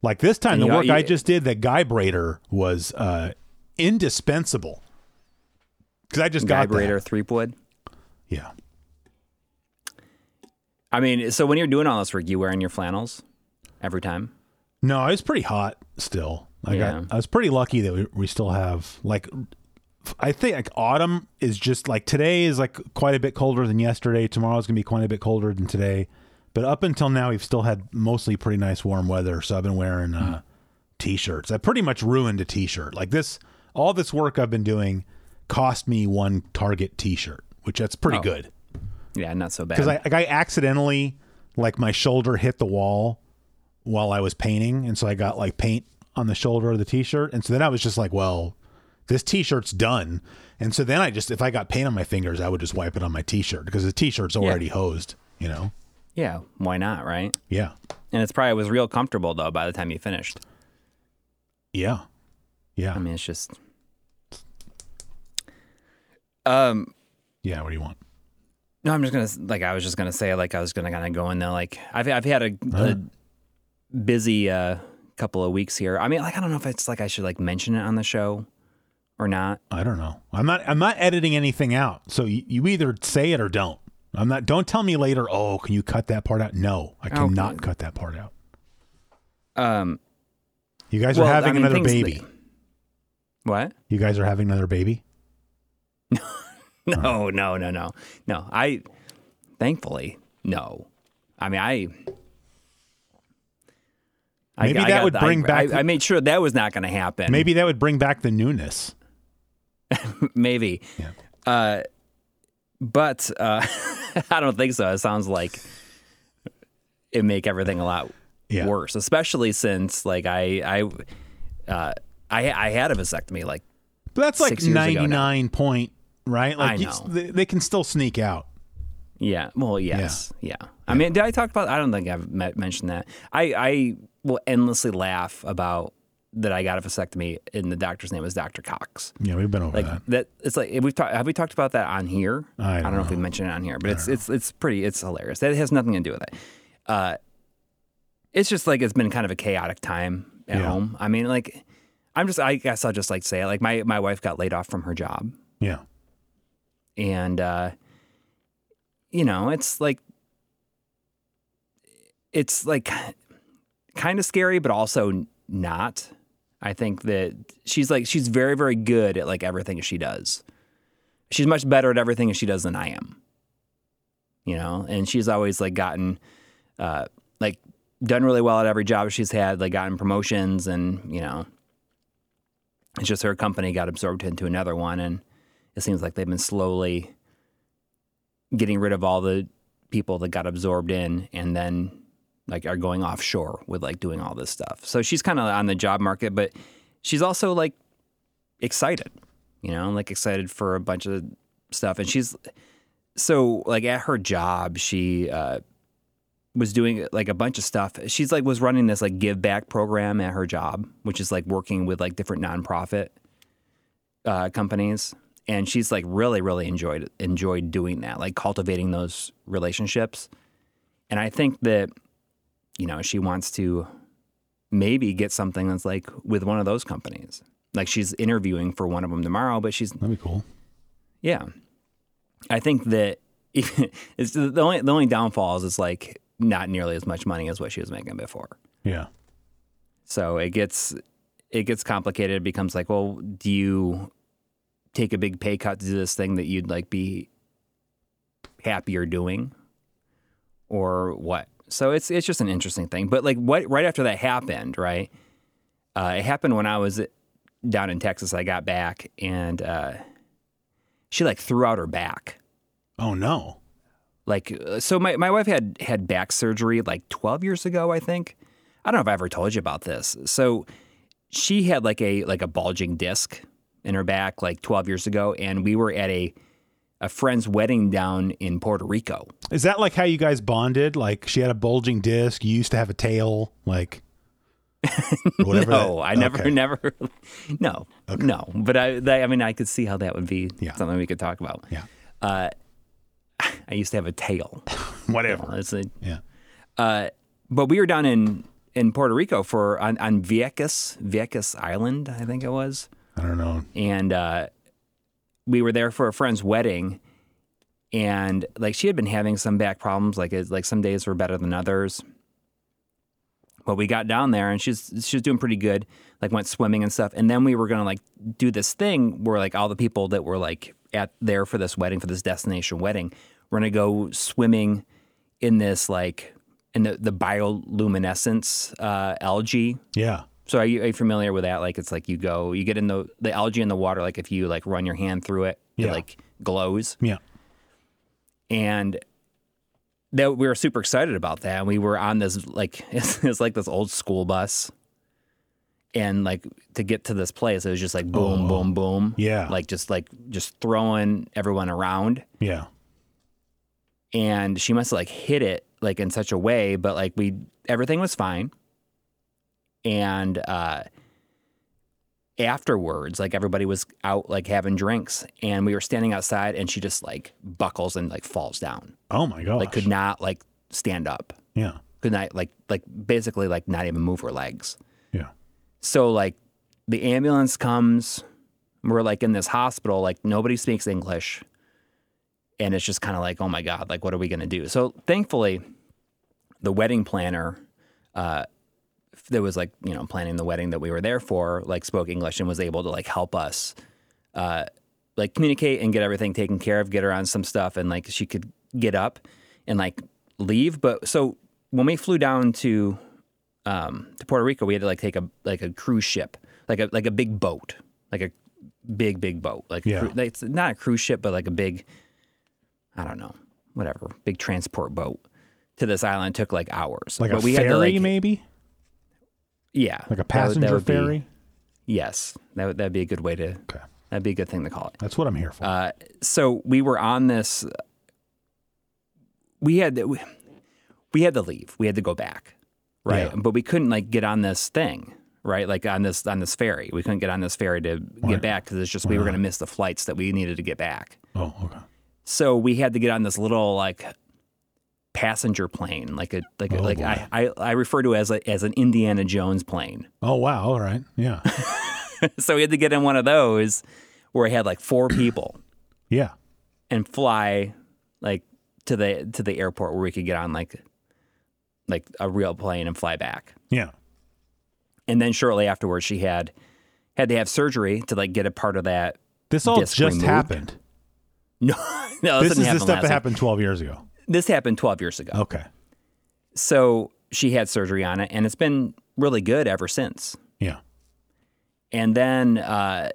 Like this time, and the you, work you, I just did, the guy braider was uh, indispensable. Because I just got vibrator threep wood. Yeah. I mean, so when you're doing all this work, you wearing your flannels every time? No, it's pretty hot still. Like yeah. I, I was pretty lucky that we, we still have like, I think like autumn is just like today is like quite a bit colder than yesterday. Tomorrow is going to be quite a bit colder than today. But up until now, we've still had mostly pretty nice warm weather. So I've been wearing mm-hmm. uh, t-shirts. I pretty much ruined a t-shirt. Like this, all this work I've been doing cost me one Target t-shirt, which that's pretty oh. good. Yeah, not so bad. Because I, like, I accidentally, like my shoulder hit the wall while I was painting. And so I got like paint on the shoulder of the t-shirt. And so then I was just like, well, this t-shirt's done. And so then I just, if I got paint on my fingers, I would just wipe it on my t-shirt because the t-shirt's already yeah. hosed, you know? Yeah, why not, right? Yeah. And it's probably, it was real comfortable though by the time you finished. Yeah. Yeah. I mean, it's just... Um, yeah, what do you want? No, I'm just going to, like, I was just going to say, like, I was going to kind of go in there, like, I've I've had a, uh-huh. a busy uh, couple of weeks here. I mean, like, I don't know if it's, like, I should, like, mention it on the show or not. I don't know. I'm not, I'm not editing anything out, so you, you either say it or don't. I'm not, don't tell me later, oh, can you cut that part out? No, I cannot okay. cut that part out. Um, You guys well, are having I mean, another baby. That... What? You guys are having another baby? No, no, no, no, no, no. I, thankfully, no. I mean, I. Maybe I, that I got, would bring I, back. I, the, I made sure that was not going to happen. Maybe that would bring back the newness. Maybe. Yeah. Uh, but uh, I don't think so. It sounds like it make everything a lot yeah. worse, especially since like I I uh, I I had a vasectomy like. But that's like ninety-nine point, right? Like I know. You, they, they can still sneak out. Yeah. Well, yes. Yeah. yeah. I yeah. mean, did I talk about, I don't think I've met, mentioned that. I, I will endlessly laugh about that I got a vasectomy and the doctor's name was Doctor Cox. Yeah, we've been over like, that. that. It's like, we've talked, have we talked about that on here? I don't, I don't know. know if we mentioned it on here, but it's, know. it's, it's pretty, it's hilarious. That has nothing to do with it. Uh, it's just like, it's been kind of a chaotic time at yeah. home. I mean, like... I'm just, I guess I'll just like say it. Like my, my wife got laid off from her job. Yeah. And, uh, you know, it's like, it's like kind of scary, but also not. I think that she's like, she's very, very good at like everything she does. She's much better at everything she does than I am, you know? And she's always like gotten, uh, like done really well at every job she's had, like gotten promotions and, you know, it's just her company got absorbed into another one, and it seems like they've been slowly getting rid of all the people that got absorbed in and then like are going offshore with like doing all this stuff. So she's kind of on the job market, but she's also like excited, you know, like excited for a bunch of stuff. And she's so like at her job, she uh, was doing like a bunch of stuff. She's like was running this like give back program at her job, which is like working with like different nonprofit uh, companies. And she's like really, really enjoyed enjoyed doing that, like cultivating those relationships. And I think that, you know, she wants to maybe get something that's like with one of those companies. Like she's interviewing for one of them tomorrow, but she's... That'd be cool. Yeah. I think that it's the only the only downfall is it's like not nearly as much money as what she was making before. Yeah. So it gets it gets complicated. It becomes like, well, do you take a big pay cut to do this thing that you'd like be happier doing, or what? So it's it's just an interesting thing. But like what right after that happened, right? Uh, it happened when I was down in Texas. I got back and uh, she like threw out her back. Oh no. Like, so my, my wife had, had back surgery like twelve years ago, I think. I don't know if I ever told you about this. So she had like a, like a bulging disc in her back like twelve years ago. And we were at a, a friend's wedding down in Puerto Rico. Is that like how you guys bonded? Like she had a bulging disc. You used to have a tail, like whatever. no, that, I never, okay. never, no, okay. no. But I, that, I mean, I could see how that would be yeah. something we could talk about. Yeah. Uh, I used to have a tail. Whatever. You know, it's a, yeah. Uh, but we were down in, in Puerto Rico for on, on Vieques, Vieques Island, I think it was. I don't know. And uh, we were there for a friend's wedding, and like she had been having some back problems. Like it, like some days were better than others. But we got down there, and she's she was doing pretty good. Like went swimming and stuff. And then we were gonna like do this thing where like all the people that were like at there for this wedding, for this destination wedding. We're going to go swimming in this, like, in the, the bioluminescence uh, algae. Yeah. So are you, are you familiar with that? Like, it's like you go, you get in the the algae in the water, like, if you, like, run your hand through it, yeah. it, like, glows. Yeah. And that we were super excited about that. And we were on this, like, it's, it's like this old school bus. And, like, to get to this place, it was just, like, boom, oh. boom, boom. Yeah. Like, just, like, just throwing everyone around. Yeah. And she must have, like, hit it, like, in such a way, but, like, we, everything was fine. And uh, afterwards, like, everybody was out, like, having drinks. And we were standing outside, and she just, like, buckles and, like, falls down. Oh, my gosh. Like, could not, like, stand up. Yeah. Could not, like, like basically, like, not even move her legs. Yeah. So, like, the ambulance comes. We're, like, in this hospital. Like, nobody speaks English. And it's just kind of like, oh, my God, like, what are we going to do? So thankfully, the wedding planner uh, that was, like, you know, planning the wedding that we were there for, like, spoke English and was able to, like, help us, uh, like, communicate and get everything taken care of, get her on some stuff. And, like, she could get up and, like, leave. But so when we flew down to um, to Puerto Rico, we had to, like, take a like a cruise ship, like a like a big boat, like a big, big boat. Like, yeah. cru- like it's not a cruise ship, but, like, a big... I don't know, whatever, big transport boat to this island took like hours. Like but a we ferry, had to, like, maybe? Yeah. Like a passenger that would, that would ferry? Be, yes. That would that'd be a good way to, okay. that'd be a good thing to call it. That's what I'm here for. Uh, so we were on this, we had, to, we, we had to leave. We had to go back, right? Yeah. But we couldn't like get on this thing, right? Like on this, on this ferry. We couldn't get on this ferry to right. get back because it's just, right. we were going to miss the flights that we needed to get back. Oh, okay. So we had to get on this little like passenger plane, like a like oh, a, like I, I, I refer to it as a, as an Indiana Jones plane. Oh wow! All right, yeah. So we had to get in one of those where it had like four people. Yeah. And fly like to the to the airport where we could get on like like a real plane and fly back. Yeah. And then shortly afterwards, she had had to have surgery to like get a part of that. This all just removed. Happened. No, no, this, this is the stuff that happened twelve years ago. This happened twelve years ago. Okay. So she had surgery on it, and it's been really good ever since. Yeah. And then, uh,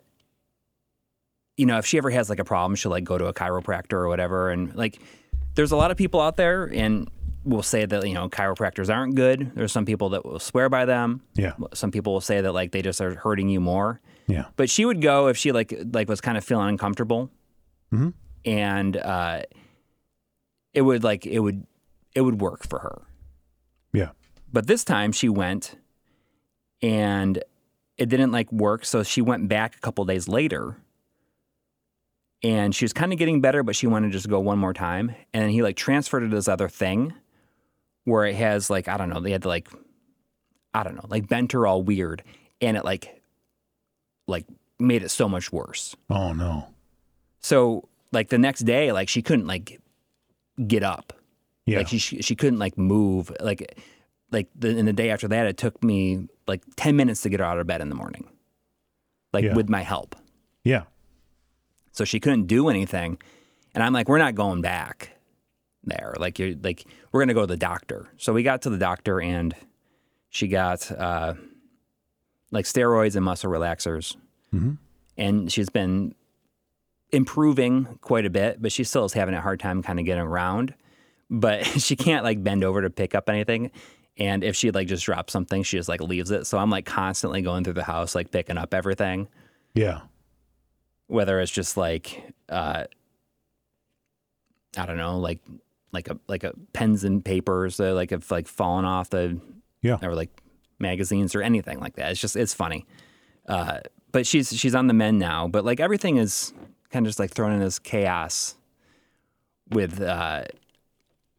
you know, if she ever has like a problem, she'll like go to a chiropractor or whatever. And like, there's a lot of people out there, and will say that, you know, chiropractors aren't good. There's some people that will swear by them. Yeah. Some people will say that like they just are hurting you more. Yeah. But she would go if she like like was kind of feeling uncomfortable. Mm-hmm. And uh, it would like it would it would work for her. Yeah. But this time she went, and it didn't like work. So she went back a couple days later, and she was kind of getting better, but she wanted to just go one more time. And then he like transferred her to this other thing, where it has like, I don't know, they had like, I don't know, like bent her all weird, and it like, like made it so much worse. Oh no. So like the next day, like she couldn't like get up. Yeah. Like she, she couldn't like move. Like, like the, and the day after that, it took me like ten minutes to get her out of bed in the morning. Like yeah. with my help. Yeah. So she couldn't do anything. And I'm like, we're not going back there. Like you're like, we're going to go to the doctor. So we got to the doctor and she got uh, like steroids and muscle relaxers. Mm-hmm. And she's been improving quite a bit, but she still is having a hard time kind of getting around. But she can't like bend over to pick up anything. And if she like just drops something, she just like leaves it. So I'm like constantly going through the house, like picking up everything. Yeah. Whether it's just like, uh, I don't know, like, like a, like a pens and papers that like have like fallen off the, yeah, or like magazines or anything like that. It's just, it's funny. Uh, but she's, she's on the mend now, but like everything is kind of just like thrown in this chaos with, uh,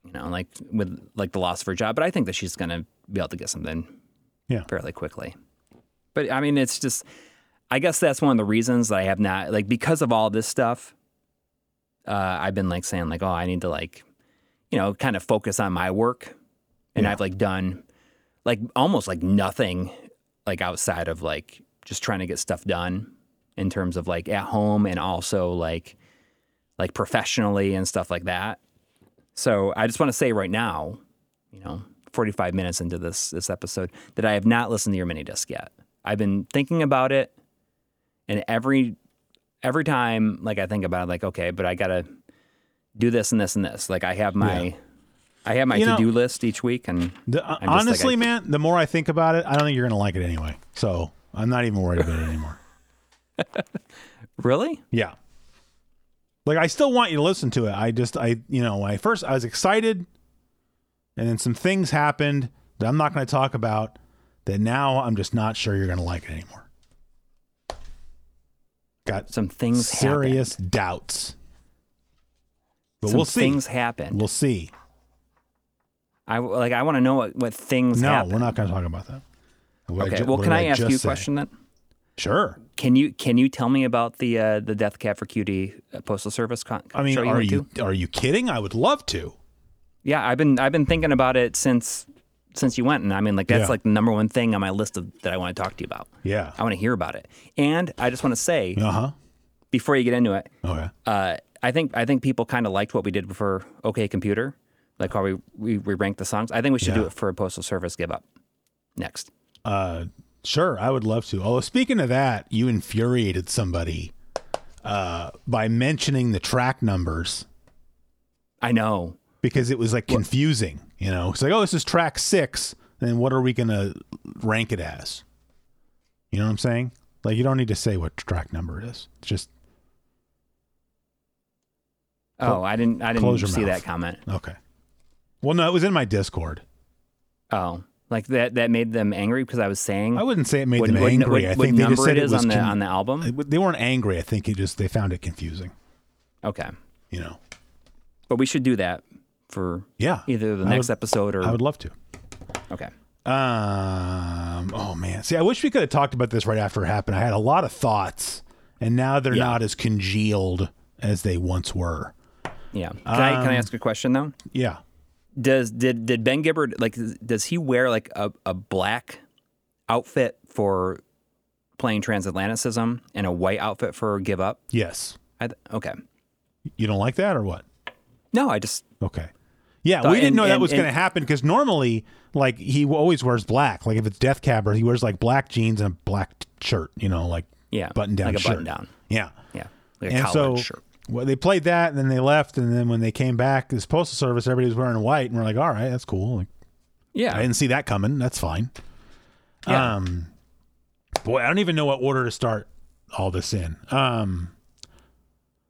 you know, like with like the loss of her job, but I think that she's going to be able to get something yeah. fairly quickly. But I mean, it's just, I guess that's one of the reasons that I have not, like, because of all this stuff, uh, I've been like saying like, oh, I need to like, you know, kind of focus on my work. And yeah. I've like done like almost like nothing like outside of like just trying to get stuff done in terms of like at home and also like, like professionally and stuff like that. So I just want to say right now, you know, forty-five minutes into this this episode, that I have not listened to your mini disc yet. I've been thinking about it, and every every time, like I think about it, like okay, but I gotta do this and this and this. Like I have my yeah. I have my to do list each week, and the, uh, honestly, like, I, man, the more I think about it, I don't think you're gonna like it anyway. So I'm not even worried about it anymore. Really? Yeah. Like, I still want you to listen to it. I just, I, you know, I first, I was excited, and then some things happened that I'm not going to talk about that now I'm just not sure you're going to like it anymore. Got some things serious happened. Doubts. But some we'll see. Things happened. We'll see. I, like, I want to know what, what things no, happened. No, we're not going to talk about that. What okay, ju- well, can I, I ask you a question then? Sure. Can you can you tell me about the uh, the Death Cab for Cutie Postal Service con- I mean, show you are you to? Are you kidding? I would love to. Yeah, I've been I've been thinking about it since since you went, and I mean, like that's yeah. like the number one thing on my list of, that I want to talk to you about. Yeah, I want to hear about it, and I just want to say, uh huh, before you get into it, okay. uh, I think I think people kind of liked what we did for OK Computer, like how we we, we ranked the songs. I think we should yeah. do it for a Postal Service Give Up next. Uh. Sure, I would love to. Although speaking of that, you infuriated somebody uh, by mentioning the track numbers. I know. Because it was like confusing, you know. It's like, oh, this is track six, then what are we going to rank it as? You know what I'm saying? Like, you don't need to say what track number it is. It's just... Oh, oh I didn't I didn't see mouth. That comment. Okay. Well, no, it was in my Discord. Oh. Like that, that made them angry because I was saying. I wouldn't say it made what, them what, angry. What, I think what they just said it, it was on the, con- on the album. They weren't angry. I think it just they found it confusing. Okay. You know. But we should do that for yeah. either the I next would, episode or. I would love to. Okay. Um. Oh man. See, I wish we could have talked about this right after it happened. I had a lot of thoughts, and now they're yeah. not as congealed as they once were. Yeah. Can um, I can I ask a question though? Yeah. Does did did Ben Gibbard like does he wear like a, a black outfit for playing Transatlanticism and a white outfit for Give Up? Yes. I th- okay. You don't like that or what? No, I just okay. Yeah, thought, we didn't and, know that and, was going to happen because normally, like he always wears black. Like if it's Death Cabber, he wears like black jeans and a black t- shirt. You know, like yeah, button down, like a shirt. Button down. Yeah, yeah, like a and collared so, shirt. Well, they played that, and then they left, and then when they came back, this Postal Service, everybody was wearing white, and we're like, all right, that's cool. Like, yeah. I didn't see that coming. That's fine. Yeah. Um, boy, I don't even know what order to start all this in. Um,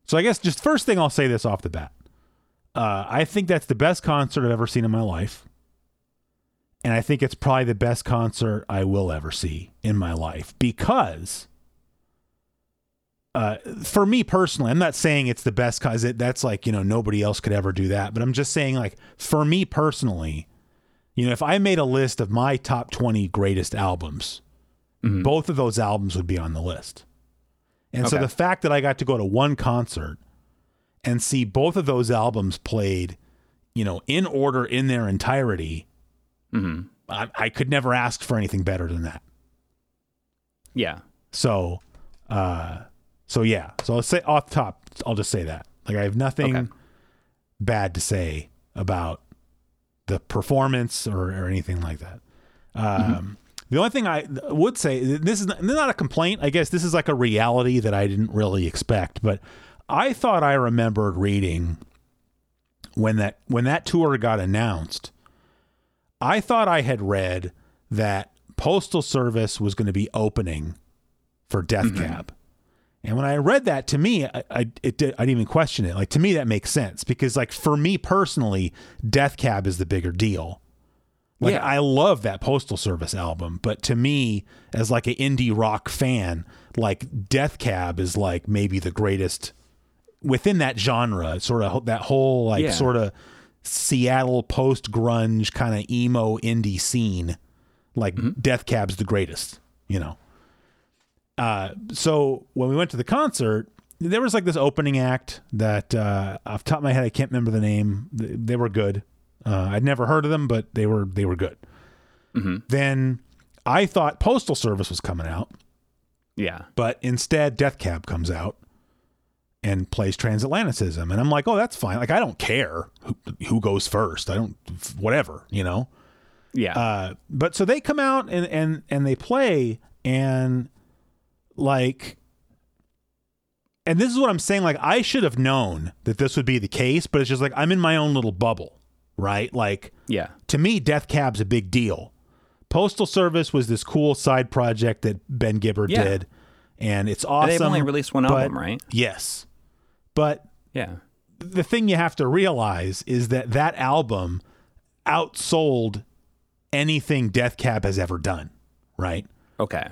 so I guess just first thing I'll say this off the bat. Uh, I think that's the best concert I've ever seen in my life, and I think it's probably the best concert I will ever see in my life because... Uh, for me personally, I'm not saying it's the best because it, that's like, you know, nobody else could ever do that. But I'm just saying, like, for me personally, You know, if I made a list of my top twenty greatest albums, mm-hmm. both of those albums would be on the list. And okay. so the fact that I got to go to one concert and see both of those albums played, you know, in order in their entirety, mm-hmm. I, I could never ask for anything better than that. Yeah. So, uh, so yeah. So I'll say off top, I'll just say that. Like, I have nothing okay. bad to say about the performance or, or anything like that. Um, mm-hmm. The only thing I would say, this is not, not a complaint, I guess this is like a reality that I didn't really expect, but I thought I remembered reading when that, when that tour got announced, I thought I had read that Postal Service was going to be opening for Death mm-hmm. Cab. And when I read that, to me, I, I, it did, I didn't even question it. Like, to me, that makes sense because, like, for me personally, Death Cab is the bigger deal. Like, yeah. I love that Postal Service album, but to me, as like an indie rock fan, like, Death Cab is like maybe the greatest within that genre. Sort of that whole like yeah. sort of Seattle post grunge kind of emo indie scene. Like, mm-hmm. Death Cab's the greatest, you know. Uh, so when we went to the concert, there was like this opening act that uh, off the top of my head, I can't remember the name. They were good. Uh, I'd never heard of them, but they were they were good. Mm-hmm. Then I thought Postal Service was coming out. Yeah. But instead, Death Cab comes out and plays Transatlanticism. And I'm like, oh, that's fine. Like, I don't care who, who goes first. I don't, whatever, you know. Yeah. Uh, but so they come out and, and, and they play and like, and this is what I'm saying. Like, I should have known that this would be the case, but it's just like, I'm in my own little bubble, right? Like, yeah, to me, Death Cab's a big deal. Postal Service was this cool side project that Ben Gibbard yeah. did. And it's awesome. They've only released one album, right? Yes. But yeah, the thing you have to realize is that that album outsold anything Death Cab has ever done, right? Okay.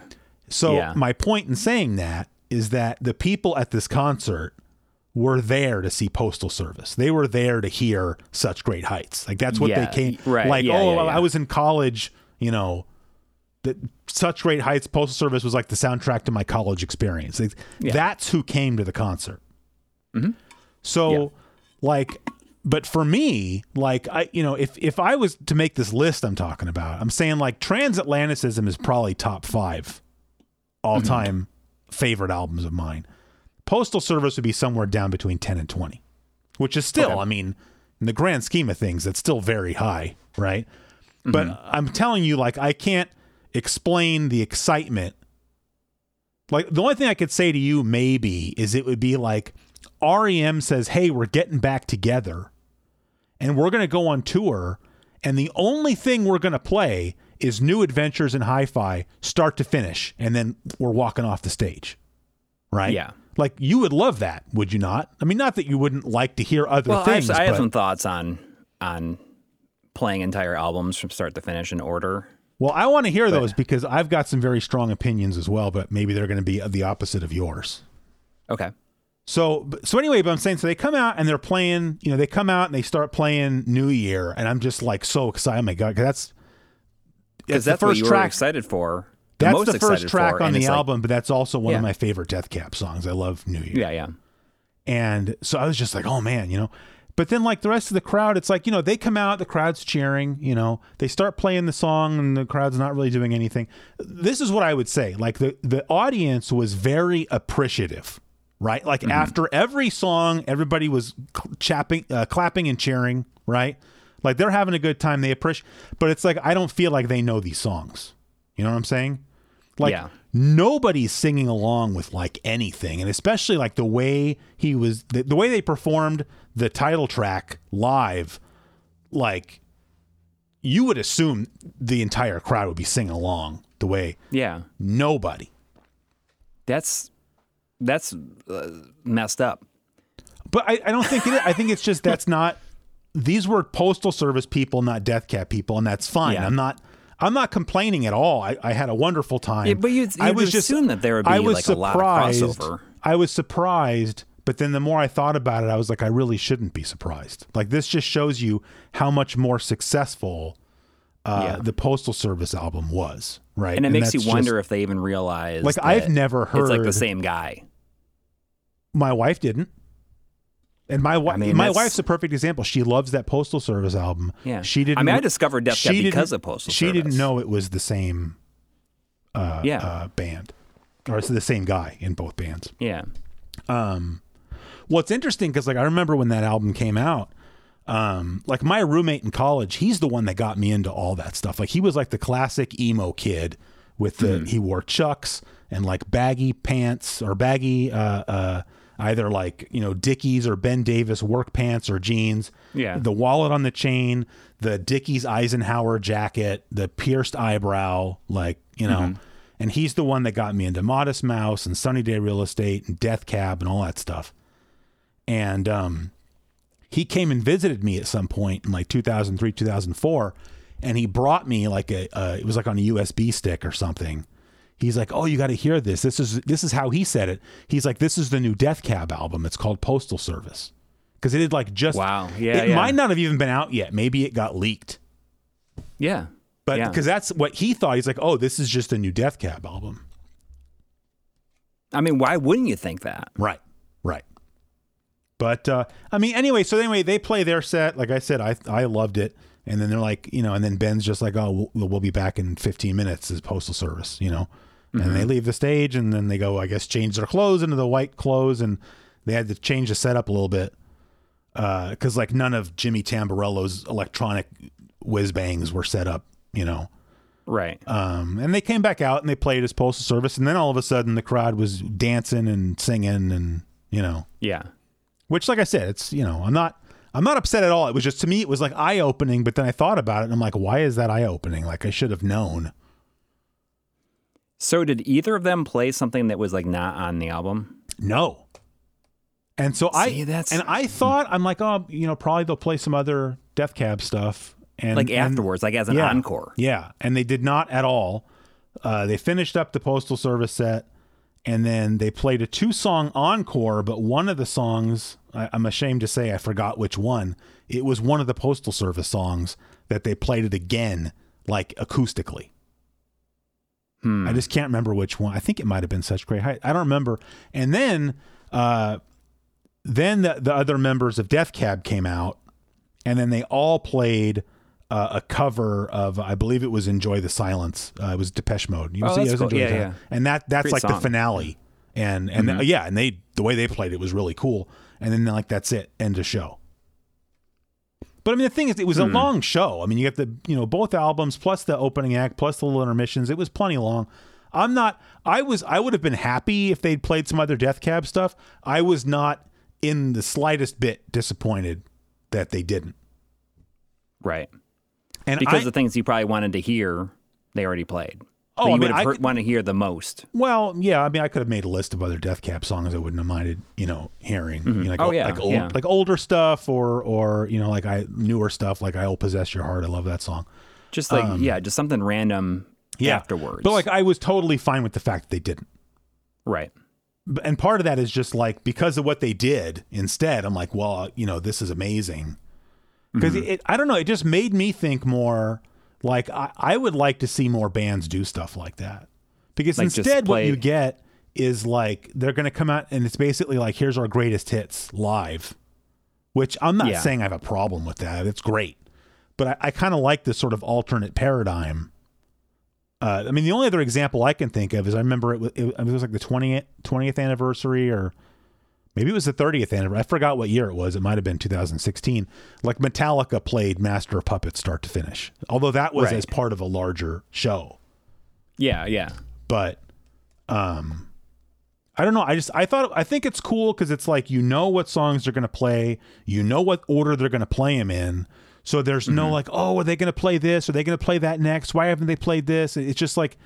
So yeah. my point in saying that is that the people at this concert were there to see Postal Service. They were there to hear Such Great Heights. Like, that's what yeah, they came. Right. Like, yeah, oh, yeah, yeah. I was in college, you know, that Such Great Heights, Postal Service was like the soundtrack to my college experience. Like, yeah. that's who came to the concert. Mm-hmm. So yeah. like, but for me, like, I, you know, if, if I was to make this list I'm talking about, I'm saying like Transatlanticism is probably top five all time mm-hmm. favorite albums of mine. Postal Service would be somewhere down between ten and twenty, which is still, okay. I mean, in the grand scheme of things, that's still very high. Right. Mm-hmm. But I'm telling you, like, I can't explain the excitement. Like, the only thing I could say to you maybe is it would be like, R E M says, hey, we're getting back together and we're going to go on tour. And the only thing we're going to play is New Adventures in Hi-Fi start to finish. And then we're walking off the stage. Right. Yeah. Like, you would love that. Would you not? I mean, not that you wouldn't like to hear other well, things. I have, I have but... some thoughts on, on playing entire albums from start to finish in order. Well, I want to hear but... those because I've got some very strong opinions as well, but maybe they're going to be the opposite of yours. Okay. So, so anyway, but I'm saying, so they come out and they're playing, you know, they come out and they start playing New Year. And I'm just like, so excited. Oh my God. Cause that's, cause that's the first what you track were excited for. The that's most the first track for, on the album, like, but that's also one yeah. of my favorite Death Cab songs. I love New Year. Yeah. Yeah. And so I was just like, oh man, you know, but then like the rest of the crowd, it's like, you know, they come out, the crowd's cheering, you know, they start playing the song and the crowd's not really doing anything. This is what I would say. Like, the, the audience was very appreciative. Right. Like mm-hmm. after every song, everybody was chapping, uh, clapping and cheering. Right. Like, they're having a good time. They appreciate, but it's like, I don't feel like they know these songs. You know what I'm saying? Like yeah. nobody's singing along with like anything. And especially like the way he was, the, the way they performed the title track live, like you would assume the entire crowd would be singing along the way. Yeah. Nobody. That's, That's uh, messed up. But I, I don't think it is. I think it's just that's not. These were Postal Service people, not Death Cab people, and that's fine. Yeah. I'm not. I'm not complaining at all. I, I had a wonderful time. Yeah, but you'd, you'd I was assume just, that there would be like a lot of crossover. I was surprised, but then the more I thought about it, I was like, I really shouldn't be surprised. Like, this just shows you how much more successful uh, yeah. the Postal Service album was, right? And it and makes you wonder just, if they even realize. Like, I've never heard. It's like the same guy. My wife didn't. And my wife, I mean, my wife's a perfect example. She loves that Postal Service album. Yeah, she didn't. I mean, I discovered Death Cab because of Postal Service. She didn't know it was the same, uh, yeah. uh, band, or it's the same guy in both bands. Yeah. Um, well, it's interesting because, like, I remember when that album came out. Um, like my roommate in college, he's the one that got me into all that stuff. Like, he was like the classic emo kid with the mm. he wore Chucks and like baggy pants or baggy. Uh, uh, Either like, you know, Dickies or Ben Davis work pants or jeans. Yeah. The wallet on the chain, the Dickies Eisenhower jacket, the pierced eyebrow, like, you know. Mm-hmm. And he's the one that got me into Modest Mouse and Sunny Day Real Estate and Death Cab and all that stuff. And um, he came and visited me at some point in like two thousand three, two thousand four. And he brought me like a, uh, it was like on a U S B stick or something. He's like, oh, you got to hear this. This is this is how he said it. He's like, this is the new Death Cab album. It's called Postal Service. Because it had like just... Wow, yeah, It yeah. might not have even been out yet. Maybe it got leaked. Yeah. But because yeah. that's what he thought. He's like, oh, this is just a new Death Cab album. I mean, why wouldn't you think that? Right, right. But, uh, I mean, anyway, so anyway, they play their set. Like I said, I I loved it. And then they're like, you know, and then Ben's just like, oh, we'll, we'll be back in fifteen minutes as Postal Service, you know. And mm-hmm. they leave the stage, and then they go, I guess, change their clothes into the white clothes, and they had to change the setup a little bit because, uh, like, none of Jimmy Tamborello's electronic whiz bangs were set up, you know. Right. Um, and they came back out, and they played as Postal Service, and then all of a sudden the crowd was dancing and singing and, you know. Yeah. Which, like I said, it's, you know, I'm not I'm not upset at all. It was just, to me, it was, like, eye-opening, but then I thought about it, and I'm like, why is that eye-opening? Like, I should have known. So did either of them play something that was like not on the album? No. And so See, I that's... and I thought, I'm like, oh, you know, probably they'll play some other Death Cab stuff. And like afterwards, and, like as an yeah, encore. Yeah. And they did not at all. Uh, they finished up the Postal Service set, and then they played a two song encore. But one of the songs, I, I'm ashamed to say, I forgot which one. It was one of the Postal Service songs that they played it again, like acoustically. Hmm. I just can't remember which one. I think it might have been Such Great Heights. I don't remember. And then uh, then the, the other members of Death Cab came out, and then they all played uh, a cover of, I believe it was Enjoy the Silence. Uh, it was Depeche Mode. You oh, see, that's cool. Yeah, yeah. And that that's Great like song. The finale. And and mm-hmm. the, yeah, and they the way they played it was really cool. And then like, that's it, end of show. But I mean, the thing is, it was a mm. long show. I mean, you have the, you know, both albums, plus the opening act, plus the little intermissions. It was plenty long. I'm not, I was, I would have been happy if they'd played some other Death Cab stuff. I was not in the slightest bit disappointed that they didn't. Right. And because I, the things you probably wanted to hear, they already played. Oh, you I mean, would have I heard, could, want to hear the most. Well, yeah. I mean, I could have made a list of other Death Cab songs I wouldn't have minded, you know, hearing. Mm-hmm. You know, like, oh, yeah, like, old, yeah. like older stuff, or, or you know, like I newer stuff, like I'll Possess Your Heart. I love that song. Just like, um, yeah, just something random yeah. afterwards. But like, I was totally fine with the fact that they didn't. Right. And part of that is just like, because of what they did instead, I'm like, well, you know, this is amazing. Because mm-hmm. it, I don't know, it just made me think more. Like, I, I would like to see more bands do stuff like that, because like instead what you get is like, they're going to come out and it's basically like, here's our greatest hits live, which I'm not yeah. saying I have a problem with that. It's great. But I, I kind of like this sort of alternate paradigm. Uh, I mean, the only other example I can think of is I remember it was, it, it was like the twentieth anniversary, or maybe it was the thirtieth anniversary. I forgot what year it was. It might have been two thousand sixteen. Like Metallica played Master of Puppets start to finish, although that was right. as part of a larger show. Yeah, yeah. But um, I don't know. I just I thought I think it's cool because it's like, you know what songs they're going to play, you know what order they're going to play them in. So there's mm-hmm. no like, oh, are they going to play this? Are they going to play that next? Why haven't they played this? It's just like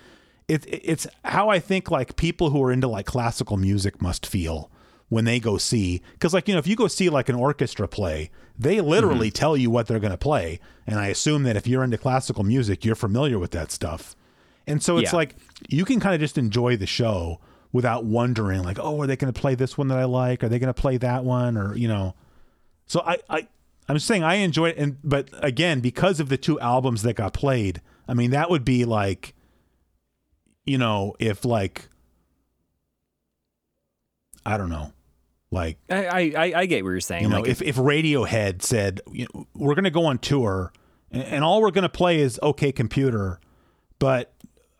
it, it's how I think like people who are into like classical music must feel when they go see, because like, you know, if you go see like an orchestra play, they literally mm-hmm. tell you what they're going to play. And I assume that if you're into classical music, you're familiar with that stuff. And so it's yeah. like, you can kind of just enjoy the show without wondering like, oh, are they going to play this one that I like? Are they going to play that one? Or, you know, so I, I, I'm just saying I enjoy it. And, but again, because of the two albums that got played, I mean, that would be like, you know, if like, I don't know, like I, I, I get what you're saying. You know, like if, if Radiohead said, you know, we're going to go on tour and, and all we're going to play is OK Computer, but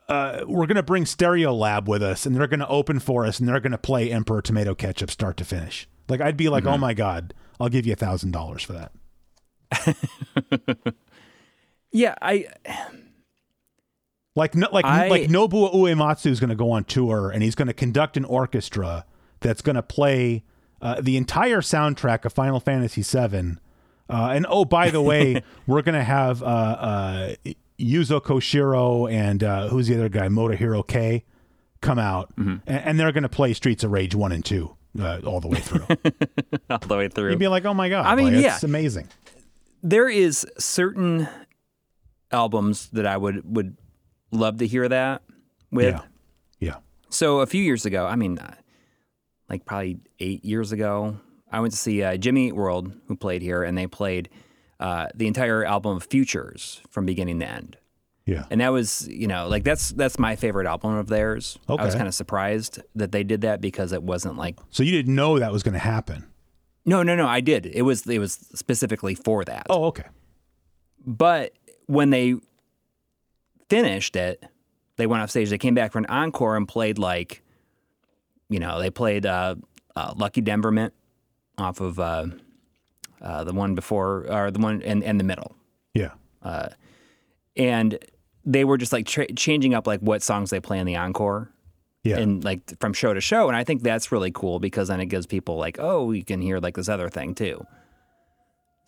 uh, we're going to bring Stereo Lab with us and they're going to open for us and they're going to play Emperor Tomato Ketchup start to finish. Like, I'd be like, mm-hmm. oh my God, I'll give you a thousand dollars for that. Yeah, I like no, like I, like Nobuo Uematsu is going to go on tour and he's going to conduct an orchestra that's going to play uh, the entire soundtrack of Final Fantasy seven. Uh, and oh, by the way, we're going to have uh, uh, Yuzo Koshiro and uh, who's the other guy, Motohiro Kei, come out, mm-hmm. and, and they're going to play Streets of Rage one and two. Uh, all the way through. all the way through. You'd be like, oh my God. I mean, like, yeah. It's amazing. There is certain albums that I would, would love to hear that with. Yeah. yeah. So a few years ago, I mean, like probably eight years ago, I went to see uh, Jimmy Eat World, who played here, and they played uh, the entire album of Futures from beginning to end. Yeah. And that was, you know, like that's that's my favorite album of theirs. Okay. I was kind of surprised that they did that because it wasn't like... So you didn't know that was going to happen? No, no, no, I did. It was it was specifically for that. Oh, okay. But when they finished it, they went off stage, they came back for an encore and played like, you know, they played uh, uh, Lucky Denverment off of uh, uh, the one before, or the one in, in the middle. Yeah. Uh, and... they were just like tra- changing up like what songs they play in the encore, yeah, and like from show to show. And I think that's really cool because then it gives people like, oh, you can hear like this other thing too.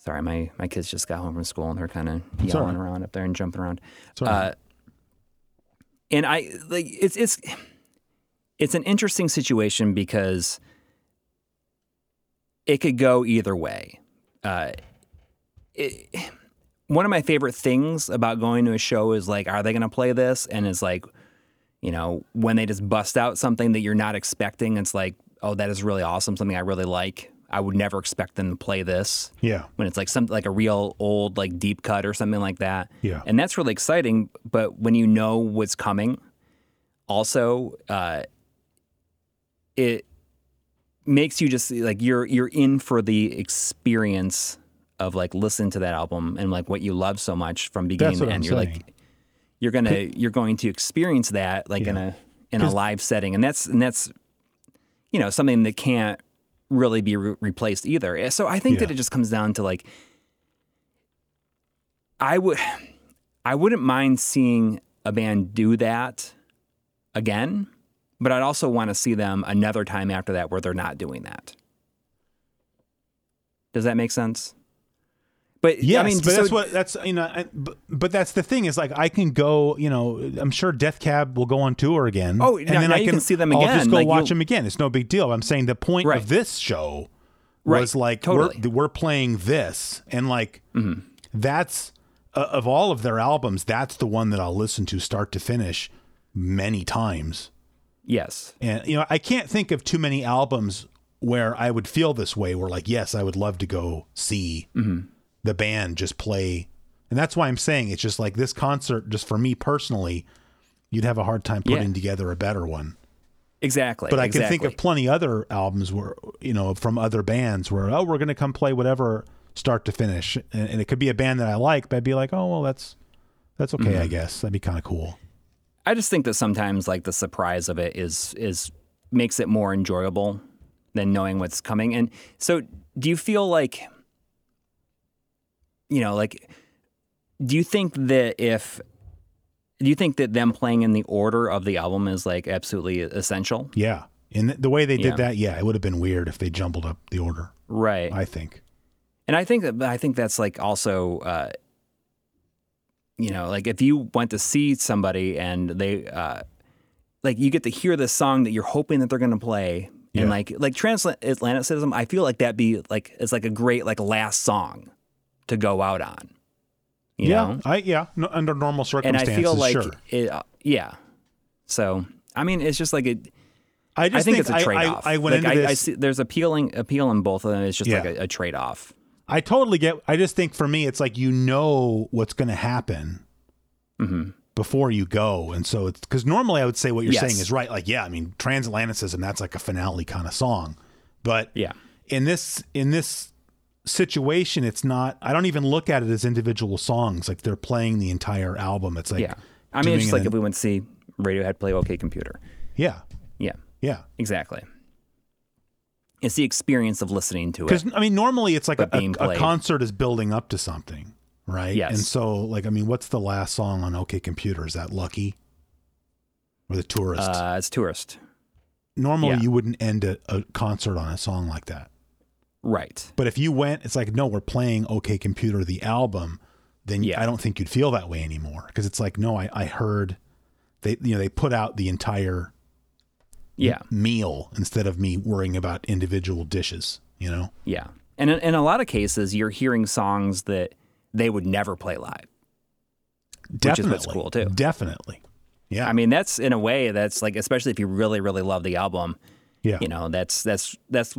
Sorry, my, my kids just got home from school and they're kind of yelling right. around up there and jumping around. Right. Uh, and I like it's it's it's an interesting situation because it could go either way. Uh, it. One of my favorite things about going to a show is like, are they going to play this? And it's like, you know, when they just bust out something that you're not expecting, it's like, oh, that is really awesome. Something I really like. I would never expect them to play this. Yeah. When it's like something like a real old, like deep cut or something like that. Yeah. And that's really exciting. But when you know what's coming, also, uh, it makes you just like you're you're in for the experience of like listen to that album and like what you love so much from beginning to end. I'm you're saying. like you're gonna you're going to experience that like yeah. in a in a live setting, and that's and that's you know something that can't really be re- replaced either. So I think yeah. that it just comes down to like I would I wouldn't mind seeing a band do that again, but I'd also want to see them another time after that where they're not doing that. Does that make sense? But yes, I mean, but so, that's what that's you know. I, but, but that's the thing is like I can go. You know, I'm sure Death Cab will go on tour again. Oh, and now, then now I can, you can see them again. I'll just go like, watch you'll... them again. It's no big deal. I'm saying the point right. of this show right. was like totally. we're we're playing this, and like mm-hmm. that's uh, of all of their albums, that's the one that I'll listen to start to finish many times. Yes, and you know I can't think of too many albums where I would feel this way. Where like yes, I would love to go see. Mm-hmm. the band just play. And that's why I'm saying it's just like this concert, just for me personally, you'd have a hard time putting yeah. together a better one. Exactly. But I exactly. can think of plenty other albums where, you know, from other bands where, oh, we're going to come play whatever start to finish. And, and it could be a band that I like, but I'd be like, oh, well, that's, that's okay. Mm-hmm. I guess that'd be kind of cool. I just think that sometimes like the surprise of it is, is makes it more enjoyable than knowing what's coming. And so do you feel like, you know, like, do you think that if, do you think that them playing in the order of the album is like absolutely essential? Yeah. And the way they did yeah. that, yeah, it would have been weird if they jumbled up the order. Right. I think. And I think that, I think that's like also, uh, you know, like if you went to see somebody and they, uh, like you get to hear this song that you're hoping that they're going to play yeah. and like, like Transatlanticism, I feel like that'd be like, it's like a great, like last song to go out on, you yeah, know? I, yeah, no, under normal circumstances, and I feel like, sure. it, uh, yeah. So, I mean, it's just like, it, I, just I think, think it's a trade-off. I, I, I went like, into I, this... I see, there's appealing, appeal in both of them. It's just yeah. like a, a trade-off. I totally get. I just think for me, it's like, you know what's going to happen mm-hmm. before you go. And so it's because normally I would say what you're yes. saying is right. Like, yeah, I mean, Transatlanticism, that's like a finale kind of song. But yeah, in this in this situation, it's not. I don't even look at it as individual songs. Like, they're playing the entire album. It's like, yeah, I mean, it's just like an, if we went to see Radiohead play OK Computer. Yeah. Yeah. Yeah. Exactly. It's the experience of listening to it. Because, I mean, normally it's like a, a, a concert is building up to something, right? Yes. And so, like, I mean, what's the last song on OK Computer? Is that Lucky? Or The Tourist? Uh, it's Tourist. Normally yeah. you wouldn't end a, a concert on a song like that. Right. But if you went, it's like, no, we're playing OK Computer, the album, then yeah. I don't think you'd feel that way anymore. Because it's like, no, I, I heard, they you know, they put out the entire yeah meal instead of me worrying about individual dishes, you know? Yeah. And in, in a lot of cases, you're hearing songs that they would never play live. Definitely. Which is what's cool, too. Definitely. Yeah. I mean, that's, in a way, that's like, especially if you really, really love the album, yeah. you know, that's, that's, that's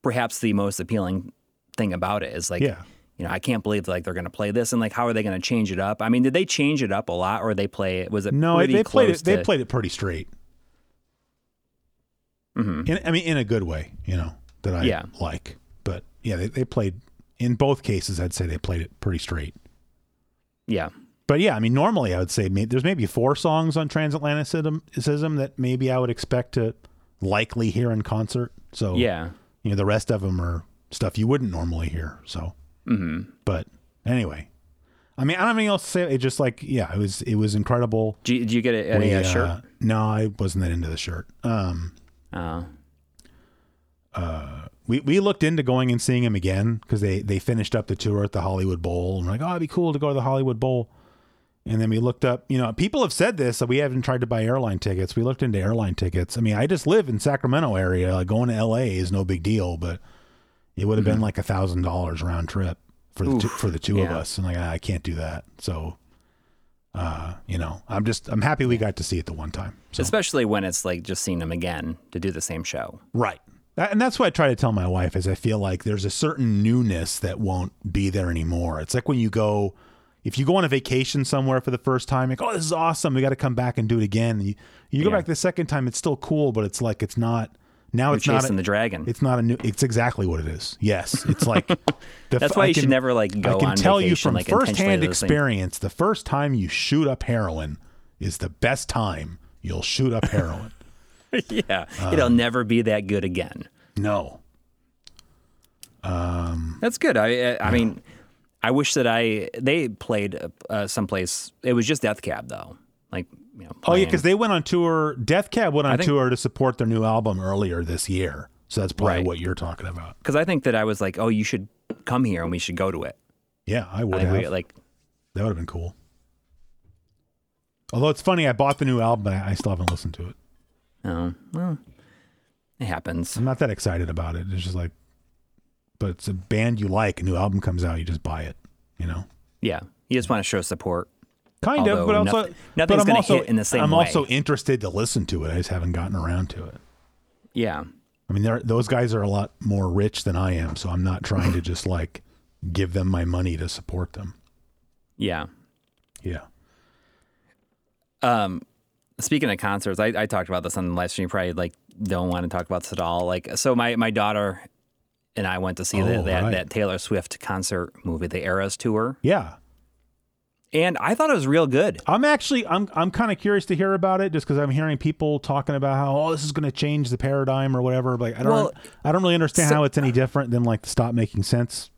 perhaps the most appealing thing about it is like, yeah. you know, I can't believe like they're going to play this, and like, how are they going to change it up? I mean, did they change it up a lot, or they play it? Was it no, pretty they close played it, to, they played it pretty straight. Mm-hmm. In, I mean, in a good way, you know, that I yeah. like. But yeah, they, they played, in both cases, I'd say they played it pretty straight. Yeah. But yeah, I mean, normally I would say maybe, there's maybe four songs on Transatlanticism that maybe I would expect to likely hear in concert. So, yeah, you know, the rest of them are stuff you wouldn't normally hear. So, mm-hmm. but anyway, I mean, I don't have anything else to say. It just like, yeah, it was, it was incredible. Did you, did you get a, we, a shirt? Uh, no, I wasn't that into the shirt. Um, Oh. Uh, we, we looked into going and seeing him again because they, they finished up the tour at the Hollywood Bowl. And we're like, oh, it'd be cool to go to the Hollywood Bowl. And then we looked up, you know, people have said this, so we haven't tried to buy airline tickets. We looked into airline tickets. I mean, I just live in Sacramento area. Like, going to L A is no big deal, but it would have mm-hmm. been like a thousand dollars round trip for the, Oof, two, for the two yeah. of us. And like, ah, I can't do that. So, uh, you know, I'm just, I'm happy we got to see it the one time. So. Especially when it's like just seeing them again to do the same show. Right. And that's what I try to tell my wife is I feel like there's a certain newness that won't be there anymore. It's like when you go, if you go on a vacation somewhere for the first time, like, oh, this is awesome. We got to come back and do it again. You, you go yeah. back the second time, it's still cool, but it's like, it's not, now We're it's chasing not chasing the dragon. It's not a new, it's exactly what it is. Yes. It's like, the, that's why I you can, should never like go on I can on tell vacation, you from like firsthand experience, the first time you shoot up heroin is the best time you'll shoot up heroin. yeah. Um, it'll never be that good again. No. Um, that's good. I, I, I mean, I wish that I, they played uh, someplace. It was just Death Cab though. Like, you know, oh yeah, because they went on tour. Death Cab went on think, tour to support their new album earlier this year, so that's probably right. what you're talking about. Because I think that I was like, "Oh, you should come here and we should go to it." Yeah, I would I have. We, like that would have been cool. Although it's funny, I bought the new album, but I still haven't listened to it. Oh, well, it happens. I'm not that excited about it. It's just like, but it's a band you like. A new album comes out, you just buy it. You know? Yeah, you just want to show support. Kind Although of, but also nothing, nothing's going to hit in the same I'm way. I'm also interested to listen to it. I just haven't gotten around to it. Yeah. I mean, those guys are a lot more rich than I am, so I'm not trying to just, like, give them my money to support them. Yeah. Yeah. Um, speaking of concerts, I, I talked about this on the live stream. You probably, like, don't want to talk about this at all. Like, so my, my daughter and I went to see oh, the, that, right. that Taylor Swift concert movie, the Eras Tour. Yeah. And I thought it was real good. I'm actually, I'm I'm kind of curious to hear about it just because I'm hearing people talking about how, oh, this is going to change the paradigm or whatever. But like, I don't, well, I don't really understand so, how it's any different than like the Stop Making Sense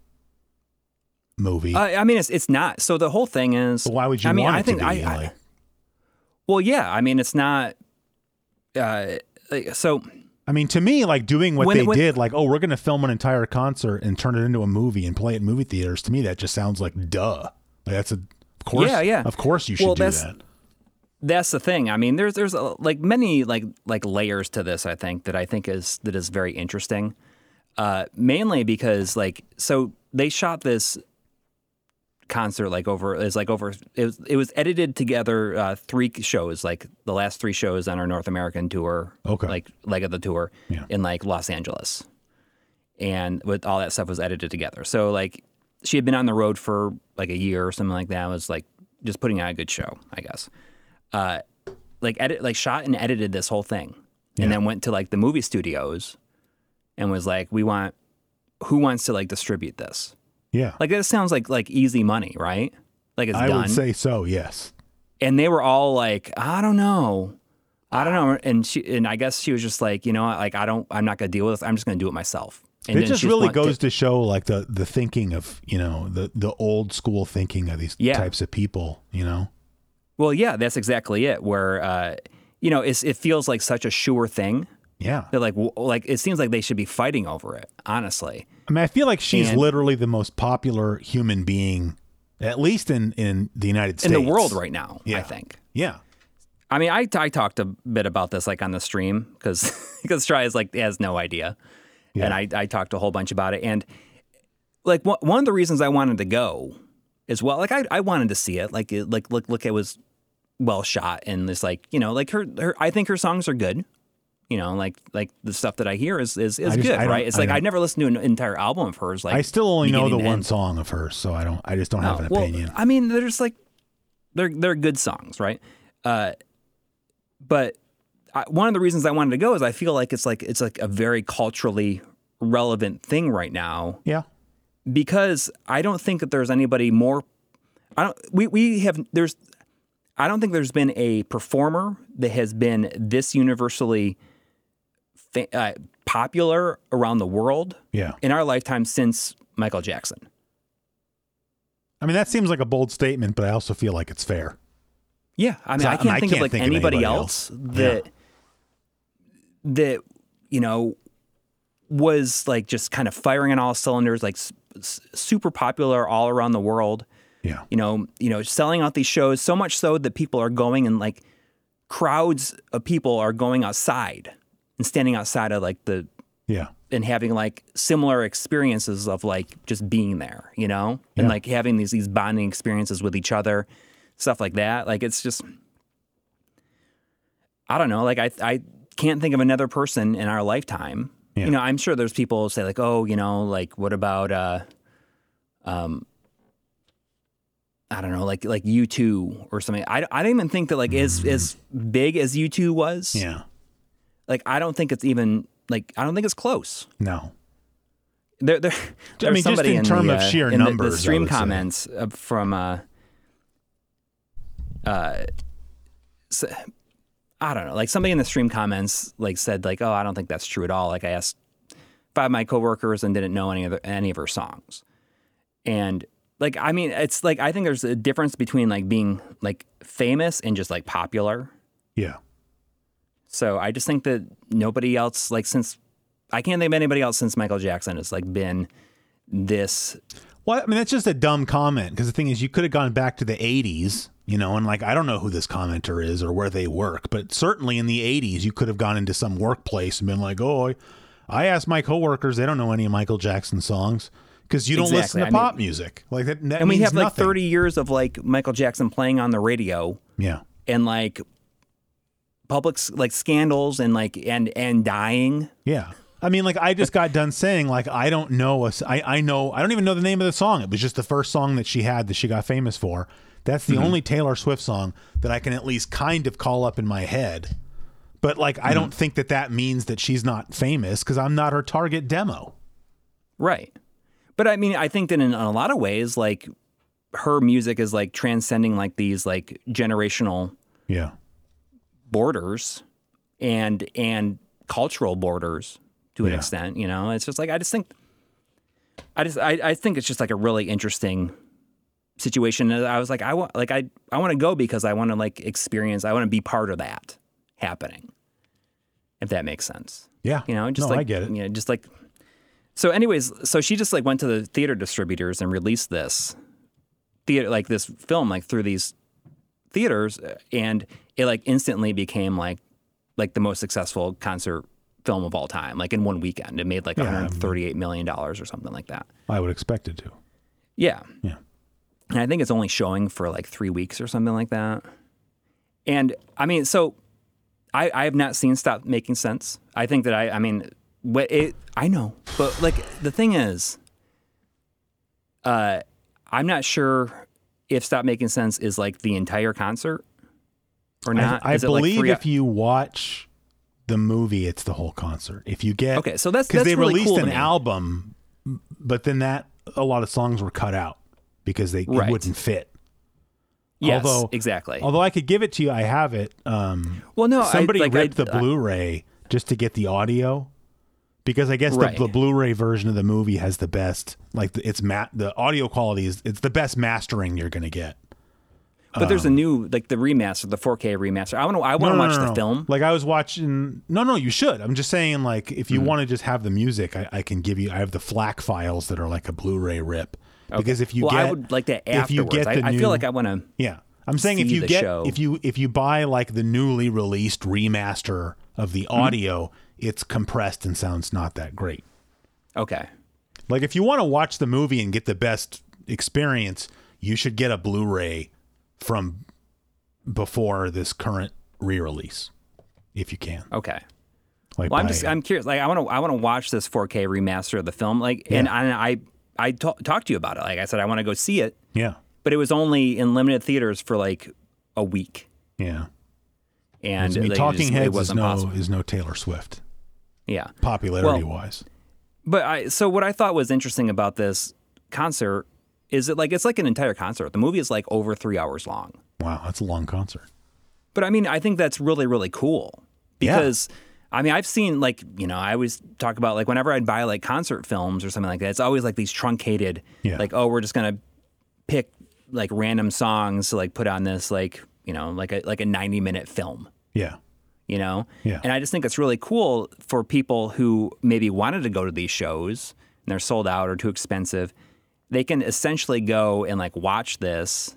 movie. Uh, I mean, it's it's not. So the whole thing is. But why would you I mean, want I it think to be? I, like, I, well, yeah. I mean, it's not. Uh, so. I mean, to me, like doing what when, they when, did, like, oh, we're going to film an entire concert and turn it into a movie and play it in movie theaters. To me, that just sounds like, duh. Like, that's a. Course, yeah, yeah. Of course you should well, do that's, that. That's the thing. I mean, there's there's a, like many like like layers to this, I think, that I think is that is very interesting. Uh, mainly because like so they shot this concert like over is like over it was, it was edited together uh, three shows, like the last three shows on our North American tour, okay. like leg of the tour yeah. in like Los Angeles. and with all that stuff was edited together. So like she had been on the road for like a year or something like that. It was like just putting out a good show, I guess. Uh, like edit, like shot and edited this whole thing, yeah. and then went to like the movie studios and was like, "We want who wants to like distribute this?" Yeah, like that sounds like like easy money, right? Like it's I done. would say so, yes. And they were all like, I don't know. I don't know. And she, and I guess she was just like, you know, like, I don't, I'm not going to deal with this. I'm just going to do it myself. And it just really goes to, to show like the, the thinking of, you know, the, the old school thinking of these yeah. types of people, you know? Well, yeah, that's exactly it. Where, uh, you know, it's, it feels like such a sure thing. Yeah. They're like, like, it seems like they should be fighting over it, honestly. I mean, I feel like she's and, literally the most popular human being at least in, in the United States. In the world right now, yeah. I think. Yeah. I mean, I, I talked a bit about this, like, on the stream, because Stry is, like, has no idea. Yeah. And I, I talked a whole bunch about it. And, like, wh- one of the reasons I wanted to go as well, like, I, I wanted to see it. Like, it, like look, look, it was well shot. And it's, like, you know, like, her, her I think her songs are good. You know, like like the stuff that I hear is is, is just, good, right? It's I like I never listened to an entire album of hers. Like I still only know the one end. song of hers, so I don't. I just don't have no, an well, opinion. I mean, they're just like they're they're good songs, right? Uh, but I, one of the reasons I wanted to go is I feel like it's like it's like a very culturally relevant thing right now. Yeah, because I don't think that there's anybody more. I don't. We we have there's. I don't think there's been a performer that has been this universally. Uh, popular around the world yeah. in our lifetime since Michael Jackson. I mean, that seems like a bold statement, but I also feel like it's fair. Yeah. I mean, I, I can't I think can't of like think anybody, of anybody else, else. that, yeah. that, you know, was like just kind of firing on all cylinders, like s- super popular all around the world. Yeah. You know, you know, selling out these shows so much so that people are going and like crowds of people are going outside and standing outside of like the, yeah, and having like similar experiences of like just being there, you know, yeah. and like having these these bonding experiences with each other, stuff like that. Like it's just, I don't know. Like I I can't think of another person in our lifetime. Yeah. You know, I'm sure there's people who say like, oh, you know, like what about, uh, um, I don't know, like like U two or something. I I don't even think that like mm-hmm. as as big as U two was. Yeah. Like, I don't think it's even, like, I don't think it's close. No. There, there, I mean, just in, in terms of uh, sheer in numbers. The, the stream comments say. from, uh, uh, so, I don't know, like, somebody in the stream comments, like, said, like, oh, I don't think that's true at all. Like, I asked five of my coworkers and didn't know any of, the, any of her songs. And, like, I mean, it's, like, I think there's a difference between, like, being, like, famous and just, like, popular. Yeah. So I just think that nobody else, like since, I can't think of anybody else since Michael Jackson has like been this. Well, I mean, that's just a dumb comment because the thing is you could have gone back to the eighties, you know, and like, I don't know who this commenter is or where they work, but certainly in the eighties, you could have gone into some workplace and been like, oh, I asked my coworkers, they don't know any of Michael Jackson songs because you don't exactly. listen to I pop mean, music. Like that, that and means we have nothing. Like thirty years of like Michael Jackson playing on the radio. Yeah. And like. Public like scandals and like and and dying. Yeah, I mean, like I just got done saying like I don't know a, I I know I don't even know the name of the song. It was just the first song that she had that she got famous for. That's the mm-hmm. only Taylor Swift song that I can at least kind of call up in my head. But like I mm-hmm. don't think that that means that she's not famous because I'm not her target demo. Right, but I mean I think that in a lot of ways like her music is like transcending like these like generational. Yeah. Borders and and cultural borders to an yeah. extent, you know. It's just like I just think I just I, I think it's just like a really interesting situation. And I was like I want like I I want to go because I want to like experience. I want to be part of that happening, if that makes sense. Yeah, you know, just no, like I get it. You know, just like so. Anyways, so she just like went to the theater distributors and released this theater like this film like through these theaters and. It like instantly became like like the most successful concert film of all time. Like in one weekend, it made like yeah, one hundred thirty-eight million dollars or something like that. I would expect it to. Yeah. Yeah. And I think it's only showing for like three weeks or something like that. And I mean, so I, I have not seen Stop Making Sense. I think that I, I mean, It, I know, but like the thing is, uh, I'm not sure if Stop Making Sense is like the entire concert or not. I, I believe like if you watch the movie, it's the whole concert. If you get okay, so that's because they really released cool an album, but then that a lot of songs were cut out because they right. it wouldn't fit. Yes, although, exactly. Although I could give it to you, I have it. Um, well, no, somebody I, like, ripped I, the Blu-ray I, just to get the audio. Because I guess right. the, the Blu-ray version of the movie has the best, like the, it's ma- the audio quality is it's the best mastering you're going to get. But um, there's a new like the remaster, the four K remaster. I want to I want to no, no, watch no, no. the film. Like I was watching. No, no, you should. I'm just saying, like if you mm. want to just have the music, I, I can give you. I have the FLAC files that are like a Blu-ray rip. Okay. Because if you well, get, I would like that afterwards. If you get the I, new, I feel like I want to. Yeah, I'm saying if you get show. if you if you buy like the newly released remaster of the audio. Mm. It's compressed and sounds not that great. Okay. Like if you want to watch the movie and get the best experience, you should get a Blu-ray from before this current re-release, if you can. Okay. Like well, by, I'm just I'm curious. Like I want to I want to watch this four K remaster of the film. Like yeah. and I I, I t- talked to you about it. Like I said, I want to go see it. Yeah. But it was only in limited theaters for like a week. Yeah. And I mean, like, Talking Heads really is no possible. is no Taylor Swift. Yeah. Popularity well, wise. But I, so what I thought was interesting about this concert is that like, it's like an entire concert. The movie is like over three hours long. Wow. That's a long concert. But I mean, I think that's really, really cool because yeah. I mean, I've seen like, you know, I always talk about like whenever I'd buy like concert films or something like that, it's always like these truncated, yeah. like, oh, we're just going to pick like random songs to like put on this, like, you know, like a, like a ninety minute film. Yeah. You know? Yeah. And I just think it's really cool for people who maybe wanted to go to these shows and they're sold out or too expensive. They can essentially go and like watch this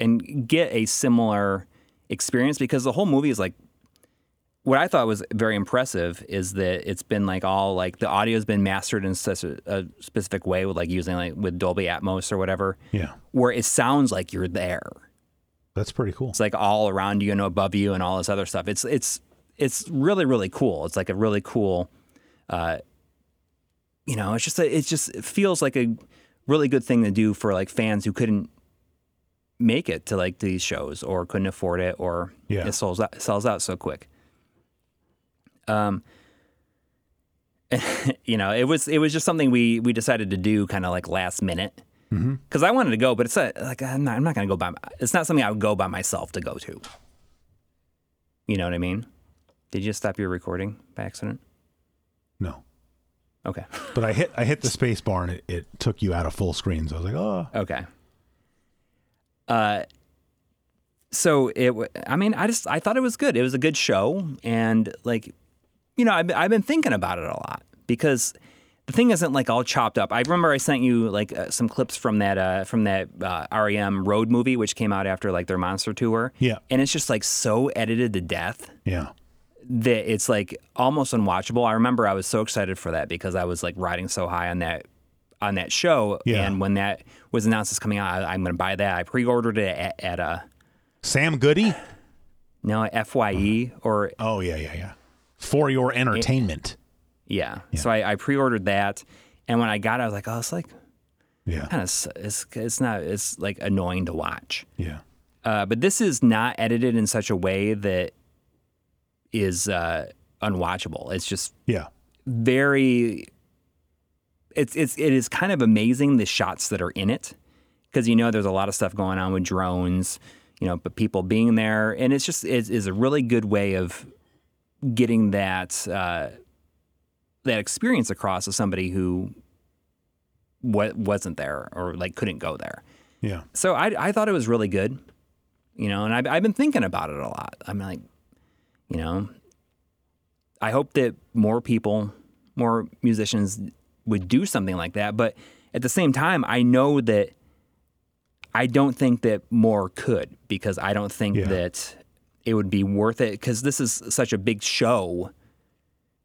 and get a similar experience because the whole movie is like, what I thought was very impressive is that it's been like all like the audio has been mastered in such a, a specific way with like using like with Dolby Atmos or whatever. Yeah. Where it sounds like you're there. That's pretty cool. It's like all around you and above you and all this other stuff. It's it's it's really really cool. It's like a really cool, uh, you know. It's just a, it's just it feels like a really good thing to do for like fans who couldn't make it to like these shows or couldn't afford it or yeah. it sells out, sells out so quick. Um, you know, it was it was just something we we decided to do kind of like last minute. Because mm-hmm. I wanted to go, but it's a, like I'm not. I'm not going to go by. My, it's not something I would go by myself to go to. You know what I mean? Did you just stop your recording by accident? No. Okay. But I hit. I hit the space bar and it, it took you out of full screen. So I was like, oh. Okay. Uh. So it. I mean, I just. I thought it was good. It was a good show, and like, you know, I've I've been thinking about it a lot because. The thing isn't like all chopped up. I remember I sent you like uh, some clips from that uh, from that uh, R E M Road movie, which came out after like their Monster tour. Yeah, and it's just like so edited to death. Yeah, that it's like almost unwatchable. I remember I was so excited for that because I was like riding so high on that on that show. Yeah. And when that was announced as coming out, I, I'm going to buy that. I pre-ordered it at, at a Sam Goody. No, F Y E mm-hmm. or oh yeah yeah yeah for your entertainment. It, Yeah. yeah, so I, I pre-ordered that, and when I got it, I was like, "Oh, it's like, yeah, kind of, it's it's not, it's like annoying to watch." Yeah, uh, but this is not edited in such a way that is uh, unwatchable. It's just yeah, very. It's it's it is kind of amazing the shots that are in it because you know there's a lot of stuff going on with drones, you know, but people being there, and it's just it is a really good way of getting that. Uh, that experience across to somebody who w- wasn't there or like couldn't go there. Yeah. So I, I thought it was really good, you know, and I've, I've been thinking about it a lot. I'm like, you know, I hope that more people, more musicians would do something like that. But at the same time, I know that I don't think that more could because I don't think yeah. that it would be worth it because this is such a big show.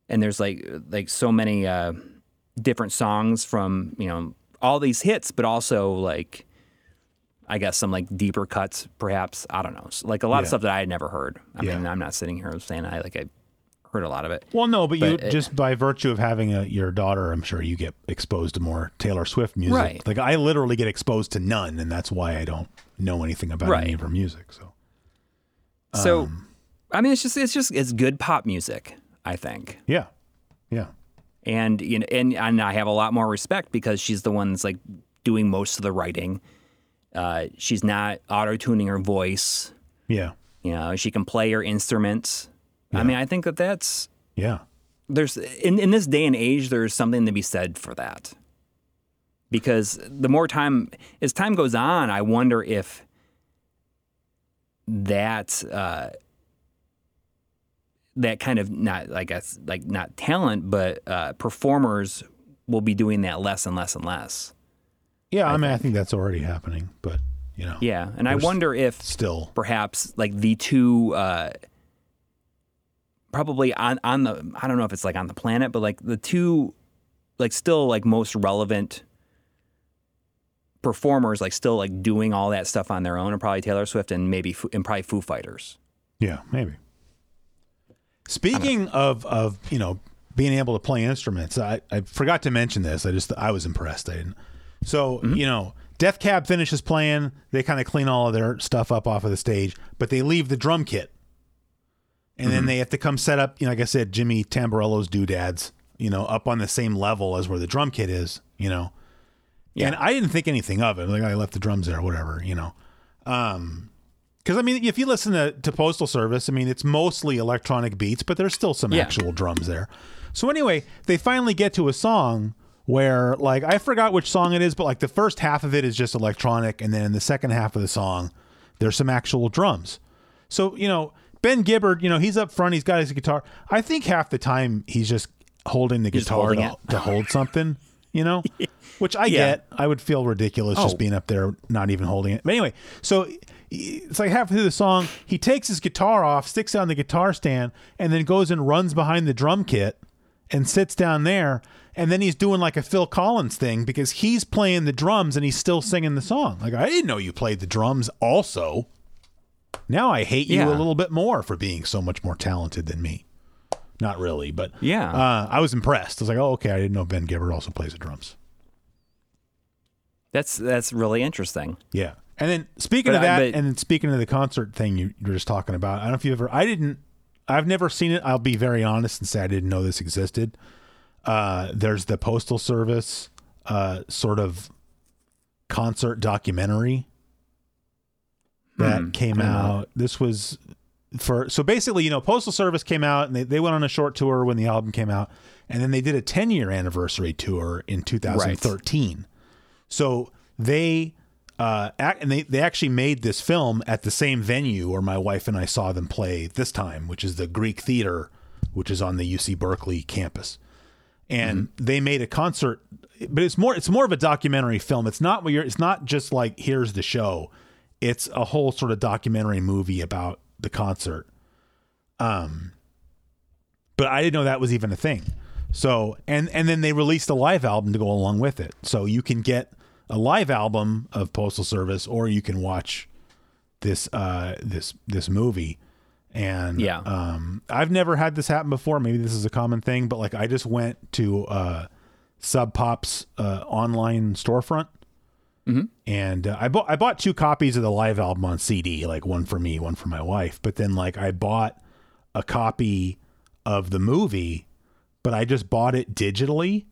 And there's like like so many uh, different songs from, you know, all these hits, but also like, I guess some like deeper cuts, perhaps. I don't know. Like a lot yeah. of stuff that I had never heard. I yeah. mean, I'm not sitting here saying I like I heard a lot of it. Well, no, but, but you it, just by virtue of having a, your daughter, I'm sure you get exposed to more Taylor Swift music. Right. Like I literally get exposed to none, and that's why I don't know anything about right. any of her music. So, so um, I mean, it's just it's just it's good pop music, I think. Yeah, yeah. And you know, and and I have a lot more respect because she's the one that's like doing most of the writing. Uh, she's not auto-tuning her voice. Yeah. You know, she can play her instruments. Yeah. I mean, I think that that's... Yeah. There's in, in this day and age, there's something to be said for that. Because the more time... As time goes on, I wonder if that... Uh, that kind of, not like a, like not talent, but uh, performers will be doing that less and less and less. Yeah, I, I mean, think. I think that's already happening, but... You know, yeah, and I wonder if still perhaps like the two uh, probably on, on the I don't know if it's like on the planet, but like the two like still like most relevant performers like still like doing all that stuff on their own are probably Taylor Swift and maybe and probably Foo Fighters. Yeah, maybe. Speaking of of you know being able to play instruments, I, I forgot to mention this. I just I was impressed. I didn't. So mm-hmm. you know. Death Cab finishes playing. They kind of clean all of their stuff up off of the stage, but they leave the drum kit. And mm-hmm. then they have to come set up, you know, like I said, Jimmy Tamborello's doodads, you know, up on the same level as where the drum kit is, you know. Yeah. And I didn't think anything of it. Like, I left the drums there, whatever, you know. Um, because, I mean, if you listen to, to Postal Service, I mean, it's mostly electronic beats, but there's still some yeah. actual drums there. So anyway, they finally get to a song where, like, I forgot which song it is, but, like, the first half of it is just electronic, and then in the second half of the song, there's some actual drums. So, you know, Ben Gibbard, you know, he's up front, he's got his guitar. I think half the time he's just holding the he's guitar to, to hold something, you know, which I yeah. get. I would feel ridiculous oh. just being up there not even holding it. But anyway, so it's like halfway through the song, he takes his guitar off, sticks it on the guitar stand, and then goes and runs behind the drum kit and sits down there. And then he's doing like a Phil Collins thing because he's playing the drums and he's still singing the song. Like, I didn't know you played the drums also. Now I hate you yeah. a little bit more for being so much more talented than me. Not really, but yeah, uh, I was impressed. I was like, oh, okay, I didn't know Ben Gibbard also plays the drums. That's that's really interesting. Yeah. And then speaking but, of that, but, and then speaking of the concert thing you, you were just talking about, I don't know if you ever, I didn't, I've never seen it. I'll be very honest and say I didn't know this existed. Uh, there's the Postal Service uh, sort of concert documentary that mm, came out. This was for, so basically, you know, Postal Service came out and they, they went on a short tour when the album came out, and then they did a ten year anniversary tour in two thousand thirteen. Right. So they, uh, act, and they, they actually made this film at the same venue where my wife and I saw them play this time, which is the Greek Theater, which is on the U C Berkeley campus. And mm-hmm. they made a concert, but it's more, it's more of a documentary film. It's not what you're, it's not just like, here's the show. It's a whole sort of documentary movie about the concert. Um, but I didn't know that was even a thing. So, and, and then they released a live album to go along with it. So you can get a live album of Postal Service, or you can watch this, uh, this, this movie. And yeah. um, I've never had this happen before. Maybe this is a common thing, but like I just went to uh, Sub Pop's uh, online storefront, mm-hmm. and uh, I bought I bought two copies of the live album on C D, like one for me, one for my wife. But then like I bought a copy of the movie, but I just bought it digitally.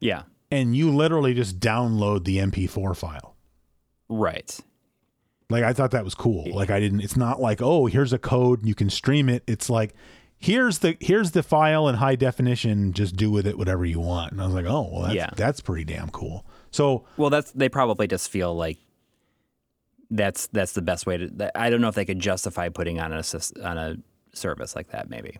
Yeah, and you literally just download the M P four file, right? Like, I thought that was cool. Like, I didn't, it's not like, oh, here's a code and you can stream it. It's like, here's the, here's the file in high definition. Just do with it whatever you want. And I was like, oh, well, that's, yeah. that's pretty damn cool. So, well, that's, they probably just feel like that's, that's the best way to, I don't know if they could justify putting on a, on a service like that, maybe,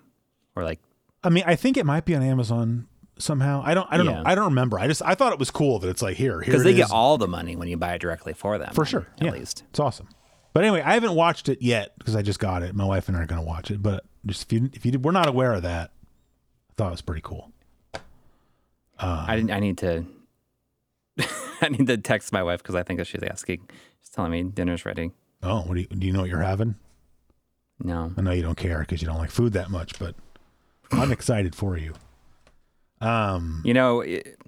or like, I mean, I think it might be on Amazon somehow. I don't, I don't yeah. know. I don't remember. I just, I thought it was cool that it's like, here, here it is. Because they get all the money when you buy it directly for them. For sure. At yeah. least. It's awesome. But anyway, I haven't watched it yet because I just got it. My wife and I are going to watch it. But just if you, if you did, we're not aware of that. I thought it was pretty cool. Um, I didn't, I need to, I need to text my wife because I think that she's asking. She's telling me dinner's ready. Oh, what do you, do you know what you're having? No. I know you don't care because you don't like food that much, but I'm excited for you. Um, you know, it,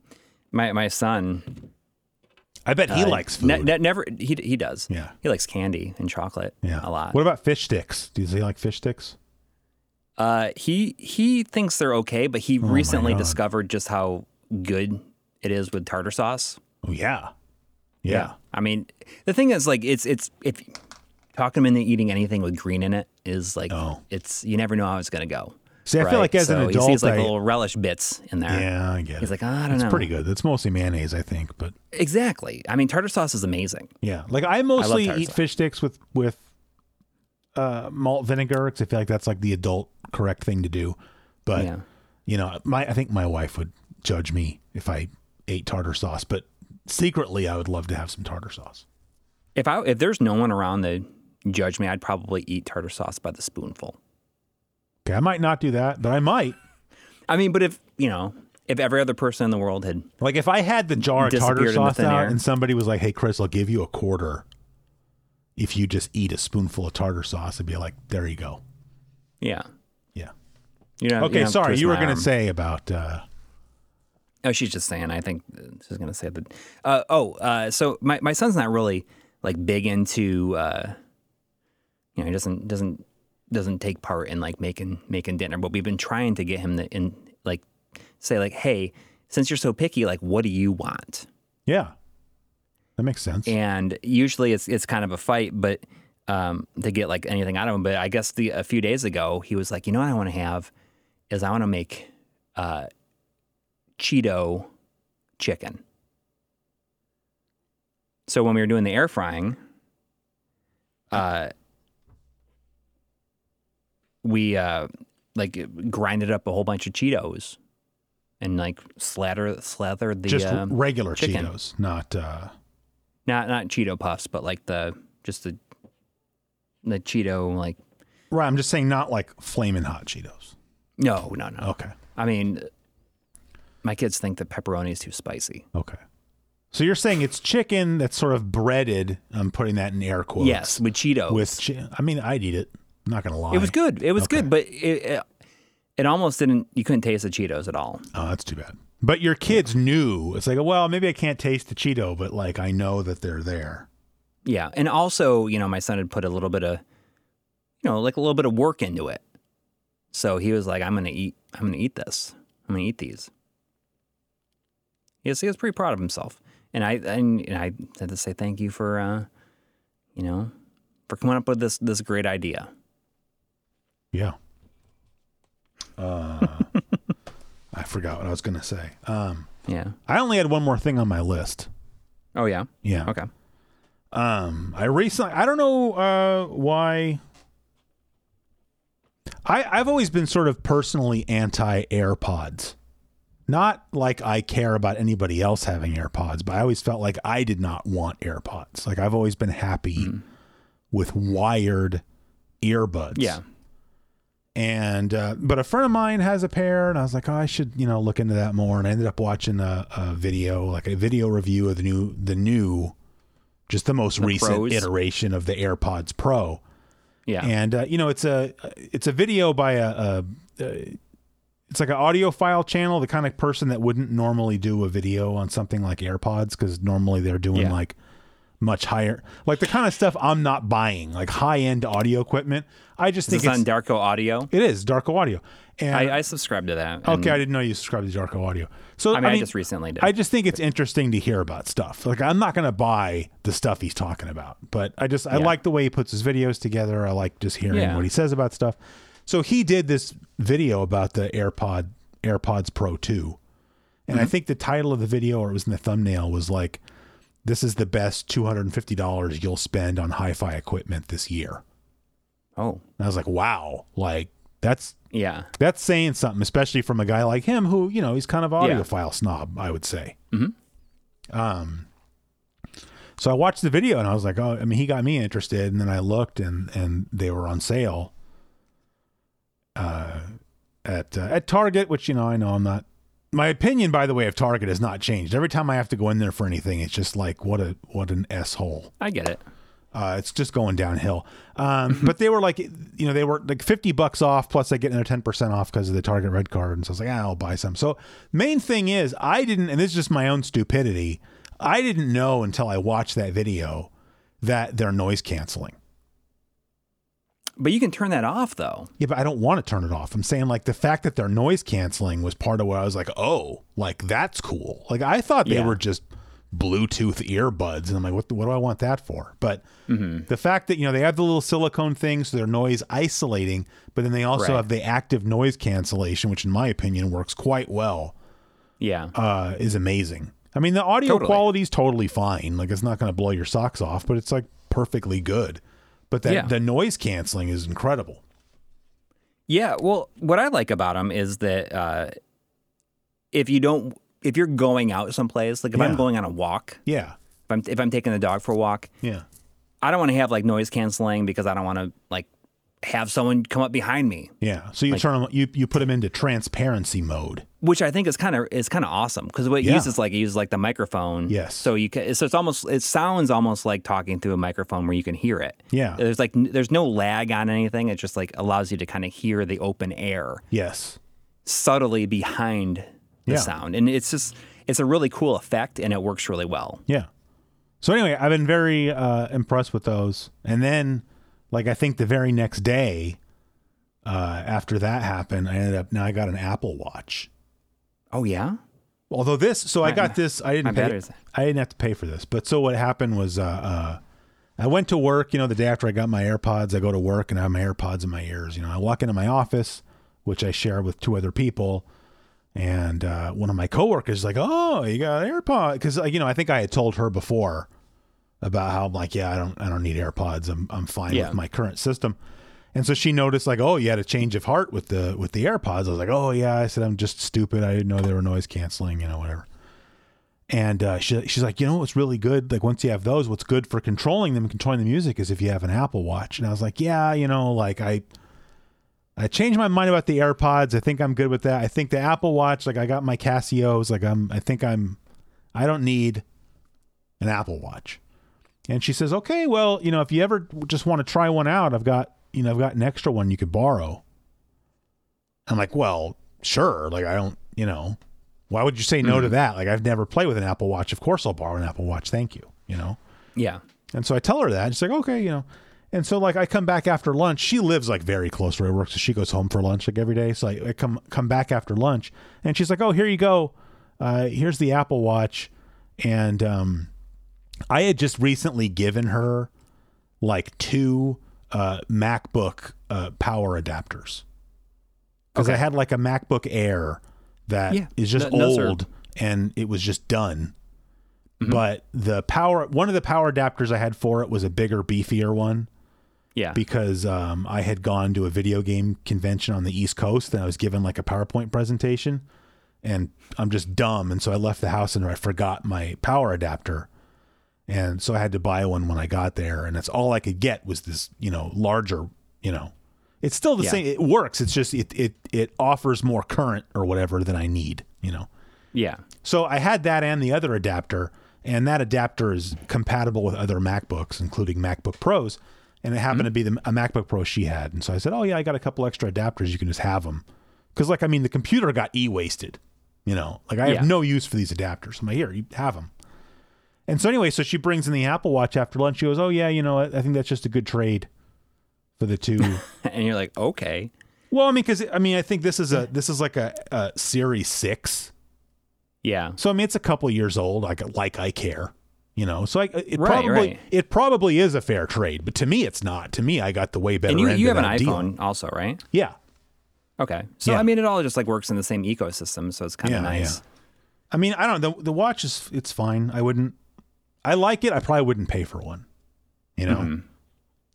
my my son. I bet he uh, likes food. Ne- ne- never he he does. Yeah, he likes candy and chocolate. Yeah. A lot. What about fish sticks? Does he like fish sticks? Uh, he he thinks they're okay, but he oh recently discovered just how good it is with tartar sauce. Oh yeah. yeah, yeah. I mean, the thing is, like, it's it's if talking him into eating anything with green in it is like oh. it's you never know how it's gonna go. See, I right? feel like as so an adult, he sees like I, little relish bits in there. Yeah, I get it. He's like, oh, I don't it's know. It's pretty good. It's mostly mayonnaise, I think. But exactly. I mean, tartar sauce is amazing. Yeah, like I mostly I eat sauce. fish sticks with with uh, malt vinegar because I feel like that's like the adult correct thing to do. But yeah. you know, my I think my wife would judge me if I ate tartar sauce. But secretly, I would love to have some tartar sauce. If I if there's no one around to judge me, I'd probably eat tartar sauce by the spoonful. Okay, I might not do that, but I might. I mean, but if, you know, if every other person in the world had... Like, if I had the jar of tartar sauce out air. and somebody was like, hey, Chris, I'll give you a quarter if you just eat a spoonful of tartar sauce, I'd be like, there you go. Yeah. Yeah. You know, okay, you know, sorry, you were going to say about... Uh... Oh, she's just saying, I think she's going to say that... Uh, oh, uh, so my, my son's not really, like, big into, uh, you know, he doesn't doesn't... doesn't take part in like making making dinner, but we've been trying to get him to in like say like, hey, since you're so picky, like what do you want? Yeah, that makes sense. And usually it's it's kind of a fight, but um, to get like anything out of him. But I guess the a few days ago he was like, you know what I want to have is I want to make uh, Cheeto chicken. So when we were doing the air frying, uh. We uh, like grinded up a whole bunch of Cheetos, and like slather slathered the just uh, regular chicken. Cheetos, not uh... not not Cheeto puffs, but like the just the the Cheeto like. Right, I'm just saying, not like flaming hot Cheetos. No, no, no. Okay. I mean, my kids think that pepperoni is too spicy. Okay. So you're saying it's chicken that's sort of breaded. I'm putting that in air quotes. Yes, with Cheetos. With che- I mean, I'd eat it. I'm not going to lie. It was good. It was okay. good, but it, it it almost didn't, you couldn't taste the Cheetos at all. Oh, that's too bad. But your kids knew. It's like, well, maybe I can't taste the Cheeto, but like I know that they're there. Yeah. And also, you know, my son had put a little bit of, you know, like a little bit of work into it. So he was like, I'm going to eat, I'm going to eat this. I'm going to eat these. Yes, he was pretty proud of himself. And I, and, and I had to say thank you for, uh, you know, for coming up with this this great idea. Yeah. Uh, I forgot what I was going to say. Um, yeah. I only had one more thing on my list. Oh, yeah? Yeah. Okay. Um, I recently, I don't know uh, why. I, I've always been sort of personally anti-AirPods. Not like I care about anybody else having AirPods, but I always felt like I did not want AirPods. Like I've always been happy mm. with wired earbuds. Yeah. And, uh, but a friend of mine has a pair and I was like, oh, I should, you know, look into that more. And I ended up watching a, a video, like a video review of the new, the new, just the most the recent pros. iteration of the AirPods Pro. Yeah. And, uh, you know, it's a, it's a video by a, a, a it's like an audiophile channel, the kind of person that wouldn't normally do a video on something like AirPods. Cause normally they're doing yeah. like much higher, like the kind of stuff I'm not buying, like high-end audio equipment. I just is think this it's on Darko Audio. It is Darko Audio, and I, I subscribe to that. Okay, I didn't know you subscribed to Darko Audio. So I mean, I, mean, I just recently did. I just think it's interesting to hear about stuff. Like I'm not going to buy the stuff he's talking about, but I just I yeah. like the way he puts his videos together. I like just hearing yeah. what he says about stuff. So he did this video about the AirPod AirPods Pro two, and mm-hmm. I think the title of the video, or it was in the thumbnail, was like, this is the best two hundred fifty dollars you'll spend on hi-fi equipment this year. Oh. And I was like, wow. Like, that's yeah, that's saying something, especially from a guy like him who, you know, he's kind of audiophile yeah. snob, I would say. Mm-hmm. Um. So I watched the video and I was like, oh, I mean, he got me interested. And then I looked and, and they were on sale uh, at, uh, at Target, which, you know, I know I'm not. My opinion, by the way, of Target has not changed. Every time I have to go in there for anything, it's just like, what a what an asshole. I get it. Uh, it's just going downhill. Um, but they were like, you know, they were like fifty bucks off. Plus I get another ten percent off because of the Target red card. And so I was like, ah, I'll buy some. So main thing is I didn't, and this is just my own stupidity. I didn't know until I watched that video that they're noise canceling. But you can turn that off though. Yeah, but I don't want to turn it off. I'm saying like the fact that they're noise canceling was part of where I was like, oh, like that's cool. Like I thought they yeah. were just Bluetooth earbuds, and I'm like, what, what do I want that for? But mm-hmm. the fact that, you know, they have the little silicone thing, so they're noise isolating, but then they also right. have the active noise cancellation, which in my opinion works quite well. Yeah. Uh, is amazing. I mean, the audio totally. quality is totally fine. Like it's not going to blow your socks off, but it's like perfectly good. But that yeah. the noise canceling is incredible. Yeah. Well, what I like about them is that uh, if you don't, if you're going out someplace, like if yeah. I'm going on a walk, yeah. if I'm if I'm taking the dog for a walk, yeah. I don't want to have like noise canceling because I don't want to like have someone come up behind me. Yeah. So you like, turn them, you you put them into transparency mode, which I think is kind of is kind of awesome because what it yeah. uses like it uses like the microphone. Yes. So you can, so it's almost it sounds almost like talking through a microphone where you can hear it. Yeah. There's like there's no lag on anything. It just like allows you to kind of hear the open air. Yes. Subtly behind the yeah. sound, and it's just it's a really cool effect, and it works really well. Yeah. So anyway, I've been very uh, impressed with those. And then, like, I think the very next day uh, after that happened, I ended up now I got an Apple Watch. Oh yeah. Although this, so my, I got this. I didn't pay. Batteries. I didn't have to pay for this. But so what happened was, uh, uh, I went to work. You know, the day after I got my AirPods, I go to work and I have my AirPods in my ears. You know, I walk into my office, which I share with two other people. And uh, one of my coworkers is like, "Oh, you got AirPods?" Because uh, you know, I think I had told her before about how I'm like, "Yeah, I don't, I don't need AirPods. I'm, I'm fine yeah. with my current system." And so she noticed, like, "Oh, you had a change of heart with the, with the AirPods." I was like, "Oh yeah," I said, "I'm just stupid. I didn't know they were noise canceling, you know, whatever." And uh, she, she's like, "You know what's really good? Like once you have those, what's good for controlling them, controlling the music, is if you have an Apple Watch." And I was like, "Yeah, you know, like I." I changed my mind about the AirPods. I think I'm good with that. I think the Apple Watch, like I got my Casios, like I'm, I think I'm, I don't need an Apple Watch. And she says, okay, well, you know, if you ever just want to try one out, I've got, you know, I've got an extra one you could borrow. I'm like, well, sure. Like I don't, you know, why would you say no mm-hmm. to that? Like I've never played with an Apple Watch. Of course I'll borrow an Apple Watch. Thank you. You know? Yeah. And so I tell her that. She's like, okay, you know. And so, like, I come back after lunch. She lives, like, very close to where I work, so she goes home for lunch, like, every day. So I, I come come back after lunch, and she's like, oh, here you go. Uh, here's the Apple Watch. And um, I had just recently given her, like, two uh, MacBook uh, power adapters. Because okay. I had, like, a MacBook Air that yeah. is just no, old, no, and it was just done. Mm-hmm. But the power, one of the power adapters I had for it was a bigger, beefier one. Yeah, because um, I had gone to a video game convention on the East Coast and I was given like a PowerPoint presentation and I'm just dumb. And so I left the house and I forgot my power adapter. And so I had to buy one when I got there. And that's all I could get was this, you know, larger, you know, it's still the yeah. same. It works. It's just it, it it offers more current or whatever than I need, you know. Yeah. So I had that and the other adapter, and that adapter is compatible with other MacBooks, including MacBook Pros. And it happened mm-hmm. to be the, a MacBook Pro she had. And so I said, oh, yeah, I got a couple extra adapters. You can just have them. Because, like, I mean, the computer got e-wasted, you know. Like, I yeah. have no use for these adapters. I'm like, here, you have them. And so anyway, so she brings in the Apple Watch after lunch. She goes, oh, yeah, you know, I, I think that's just a good trade for the two. And you're like, okay. Well, I mean, because, I mean, I think this is a this is like a, a Series six. Yeah. So, I mean, it's a couple years old, like, like I care. You know, so I, it right, probably right. it probably is a fair trade, but to me, it's not. To me, I got the way better. And you, end you have of that an iPhone deal. Also, right? Yeah. Okay. So yeah. I mean, it all just like works in the same ecosystem, so it's kind of yeah, nice. Yeah. I mean, I don't know. The, the watch is it's fine. I wouldn't. I like it. I probably wouldn't pay for one. You know, mm-hmm.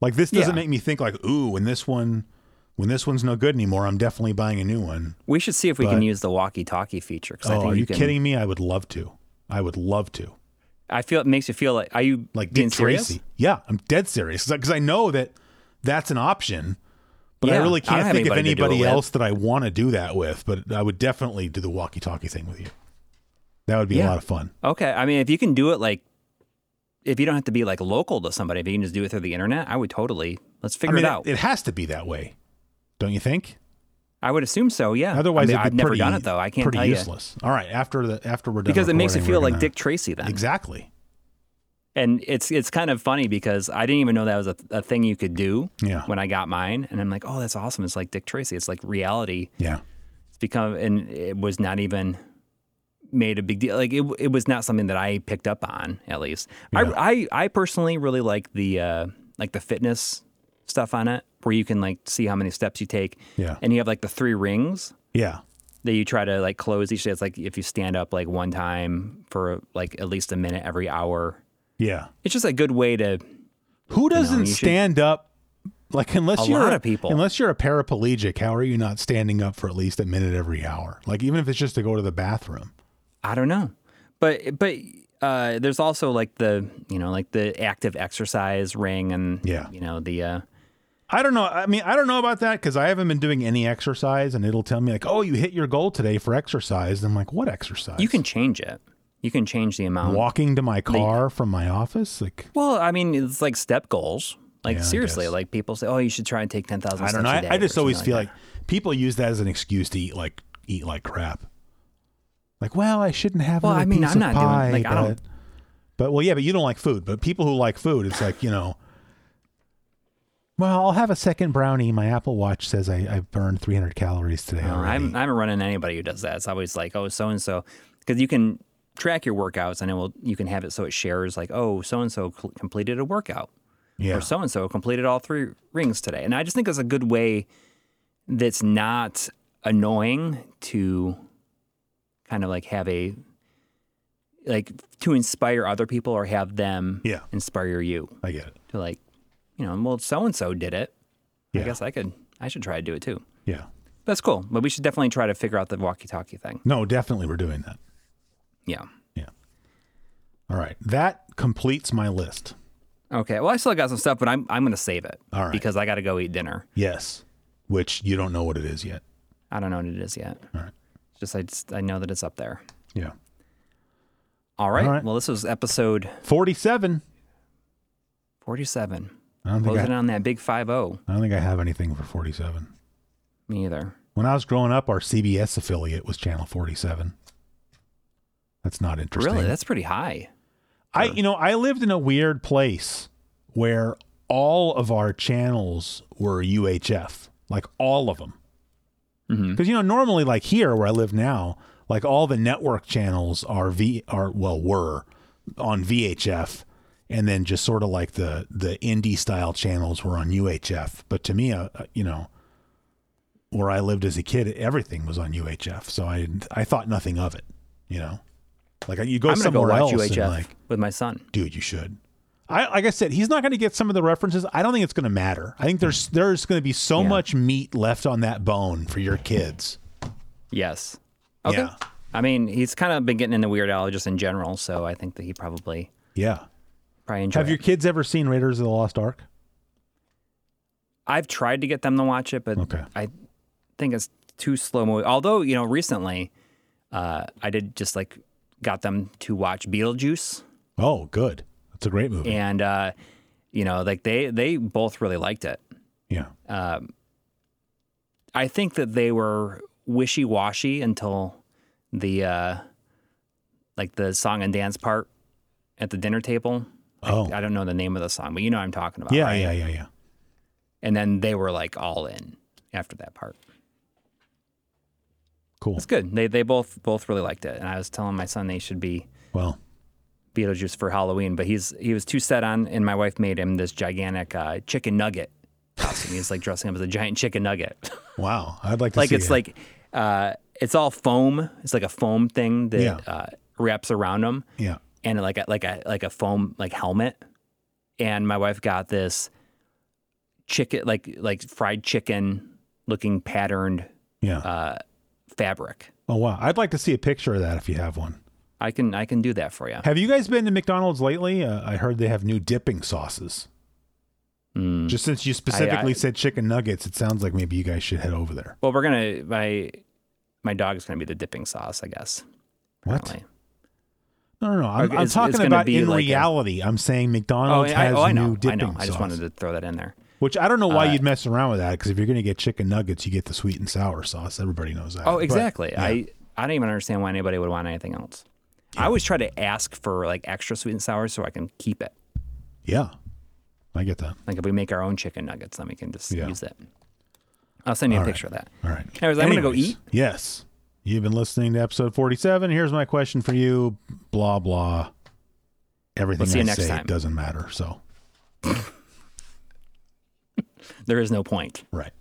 like this doesn't yeah. make me think like, ooh, when this one, when this one's no good anymore, I'm definitely buying a new one. We should see if we but, can use the walkie-talkie feature. Oh, I think are you, you can... kidding me? I would love to. I would love to. I feel it makes you feel like, are you like being serious? Tracy. Yeah, I'm dead serious. Because I know that that's an option, but yeah, I really can't I think anybody of anybody else that I want to do that with. But I would definitely do the walkie-talkie thing with you. That would be yeah. a lot of fun. Okay. I mean, if you can do it like if you don't have to be like local to somebody, if you can just do it through the internet, I would totally, let's figure I mean, it out. It has to be that way, don't you think? I would assume so, yeah. Otherwise, I mean, I've pretty, never done it though. I can't tell you. Pretty useless. All right, after the after we're done, because it makes it feel like gonna... Dick Tracy then. Exactly. And it's it's kind of funny because I didn't even know that was a, a thing you could do yeah. when I got mine, and I'm like, oh, that's awesome. It's like Dick Tracy. It's like reality. Yeah. It's become, and it was not even made a big deal. Like it it was not something that I picked up on at least. Yeah. I, I I personally really like the uh, like the fitness stuff on it, where you can like see how many steps you take. Yeah. And you have like the three rings. Yeah. That you try to like close each day. It's like if you stand up like one time for like at least a minute every hour. Yeah. It's just a good way to. Who doesn't you know, you stand should, up? Like unless a you're lot of people. Unless you're a paraplegic, how are you not standing up for at least a minute every hour? Like even if it's just to go to the bathroom. I don't know. But but uh, there's also like the, you know, like the active exercise ring and, yeah. you know, the. Uh, I don't know. I mean, I don't know about that because I haven't been doing any exercise, and it'll tell me like, oh, you hit your goal today for exercise. And I'm like, what exercise? You can change it. You can change the amount. Walking to my car they, from my office? Like, well, I mean, it's like step goals. Like yeah, seriously, like people say, oh, you should try and take ten thousand steps I don't know. I, I just always feel like, like people use that as an excuse to eat like eat like crap. Like, well, I shouldn't have well, another I mean, piece I'm of not pie. Doing, like, but, I don't... but, well, yeah, but you don't like food. But people who like food, it's like, you know, well, I'll have a second brownie. My Apple Watch says I, I burned three hundred calories today. Oh, I'm, I haven't run into anybody who does that. It's always like, oh, so-and-so. Because you can track your workouts, and it will, you can have it so it shares like, oh, so-and-so cl- completed a workout. Yeah. Or so-and-so completed all three rings today. And I just think that's a good way that's not annoying to kind of like have a, like to inspire other people or have them yeah. inspire you. I get it. To like, you know, well, so-and-so did it. Yeah. I guess I could, I should try to do it too. Yeah. That's cool. But we should definitely try to figure out the walkie-talkie thing. No, definitely we're doing that. Yeah. Yeah. All right. That completes my list. Okay. Well, I still got some stuff, but I'm I'm going to save it. All right. Because I got to go eat dinner. Yes. Which you don't know what it is yet. I don't know what it is yet. All right. Just I just, I know that it's up there. Yeah. All right. All right. Well, this was episode forty-seven. forty-seven. I don't think Closing I, on that big five oh. I don't think I have anything for forty-seven. Me either. When I was growing up, our C B S affiliate was Channel forty-seven. That's not interesting. Really? That's pretty high. I, you know, I lived in a weird place where all of our channels were U H F, like all of them. Because, mm-hmm. you know, normally like here where I live now, like all the network channels are V are well, were on V H F. And then just sort of like the, the indie style channels were on U H F. But to me, uh, you know, where I lived as a kid, everything was on U H F. So I, I thought nothing of it, you know. Like you go I'm somewhere go watch else U H F and like, with my son, dude, you should. I like I said, he's not going to get some of the references. I don't think it's going to matter. I think there's there's going to be so yeah. much meat left on that bone for your kids. Yes. Okay. Yeah. I mean, he's kind of been getting into Weird Al just in general, so I think that he probably yeah probably enjoy. Have it. Your kids ever seen Raiders of the Lost Ark? I've tried to get them to watch it, but okay. I think it's too slow moving. Although you know, recently uh, I did just like. Got them to watch Beetlejuice. Oh, good. That's a great movie. And, uh, you know, like they, they both really liked it. Yeah. Um, I think that they were wishy-washy until the, uh, like the song and dance part at the dinner table. Oh. I, I don't know the name of the song, but you know what I'm talking about. Yeah, right? yeah, yeah, yeah. And then they were like all in after that part. Cool. It's good. They they both both really liked it, and I was telling my son they should be well Beetlejuice for Halloween, but he's he was too set on, and my wife made him this gigantic uh, chicken nugget costume. He's like dressing up as a giant chicken nugget. Wow, I'd like to like see it's it. Like uh, it's all foam. It's like a foam thing that yeah. uh, wraps around him. Yeah, and like a, like a like a foam like helmet. And my wife got this chicken like like fried chicken looking patterned. Yeah. Uh, fabric. Oh wow, I'd like to see a picture of that if you have one. I can I can do that for you. Have you guys been to McDonald's lately? Uh, I heard they have new dipping sauces. Mm. Just since you specifically I, I, said chicken nuggets, it sounds like maybe you guys should head over there. Well, we're gonna my my dog's gonna be the dipping sauce, I guess. Apparently. What? No, no, no. I'm, I'm talking about in like reality. A, I'm saying McDonald's oh, I, has oh, I know, new dipping sauce. I know. I just wanted to throw that in there. Which I don't know why uh, you'd mess around with that, because if you're going to get chicken nuggets, you get the sweet and sour sauce. Everybody knows that. Oh, exactly. But, yeah. I, I don't even understand why anybody would want anything else. Yeah. I always try to ask for like extra sweet and sour so I can keep it. Yeah. I get that. Like if we make our own chicken nuggets, then we can just yeah. use it. I'll send you All a picture right. of that. All right. Anyways, I'm going to go eat. Yes. You've been listening to episode forty-seven. Here's my question for you. Blah, blah. Everything we'll see I you next say time. Doesn't matter. So there is no point. Right.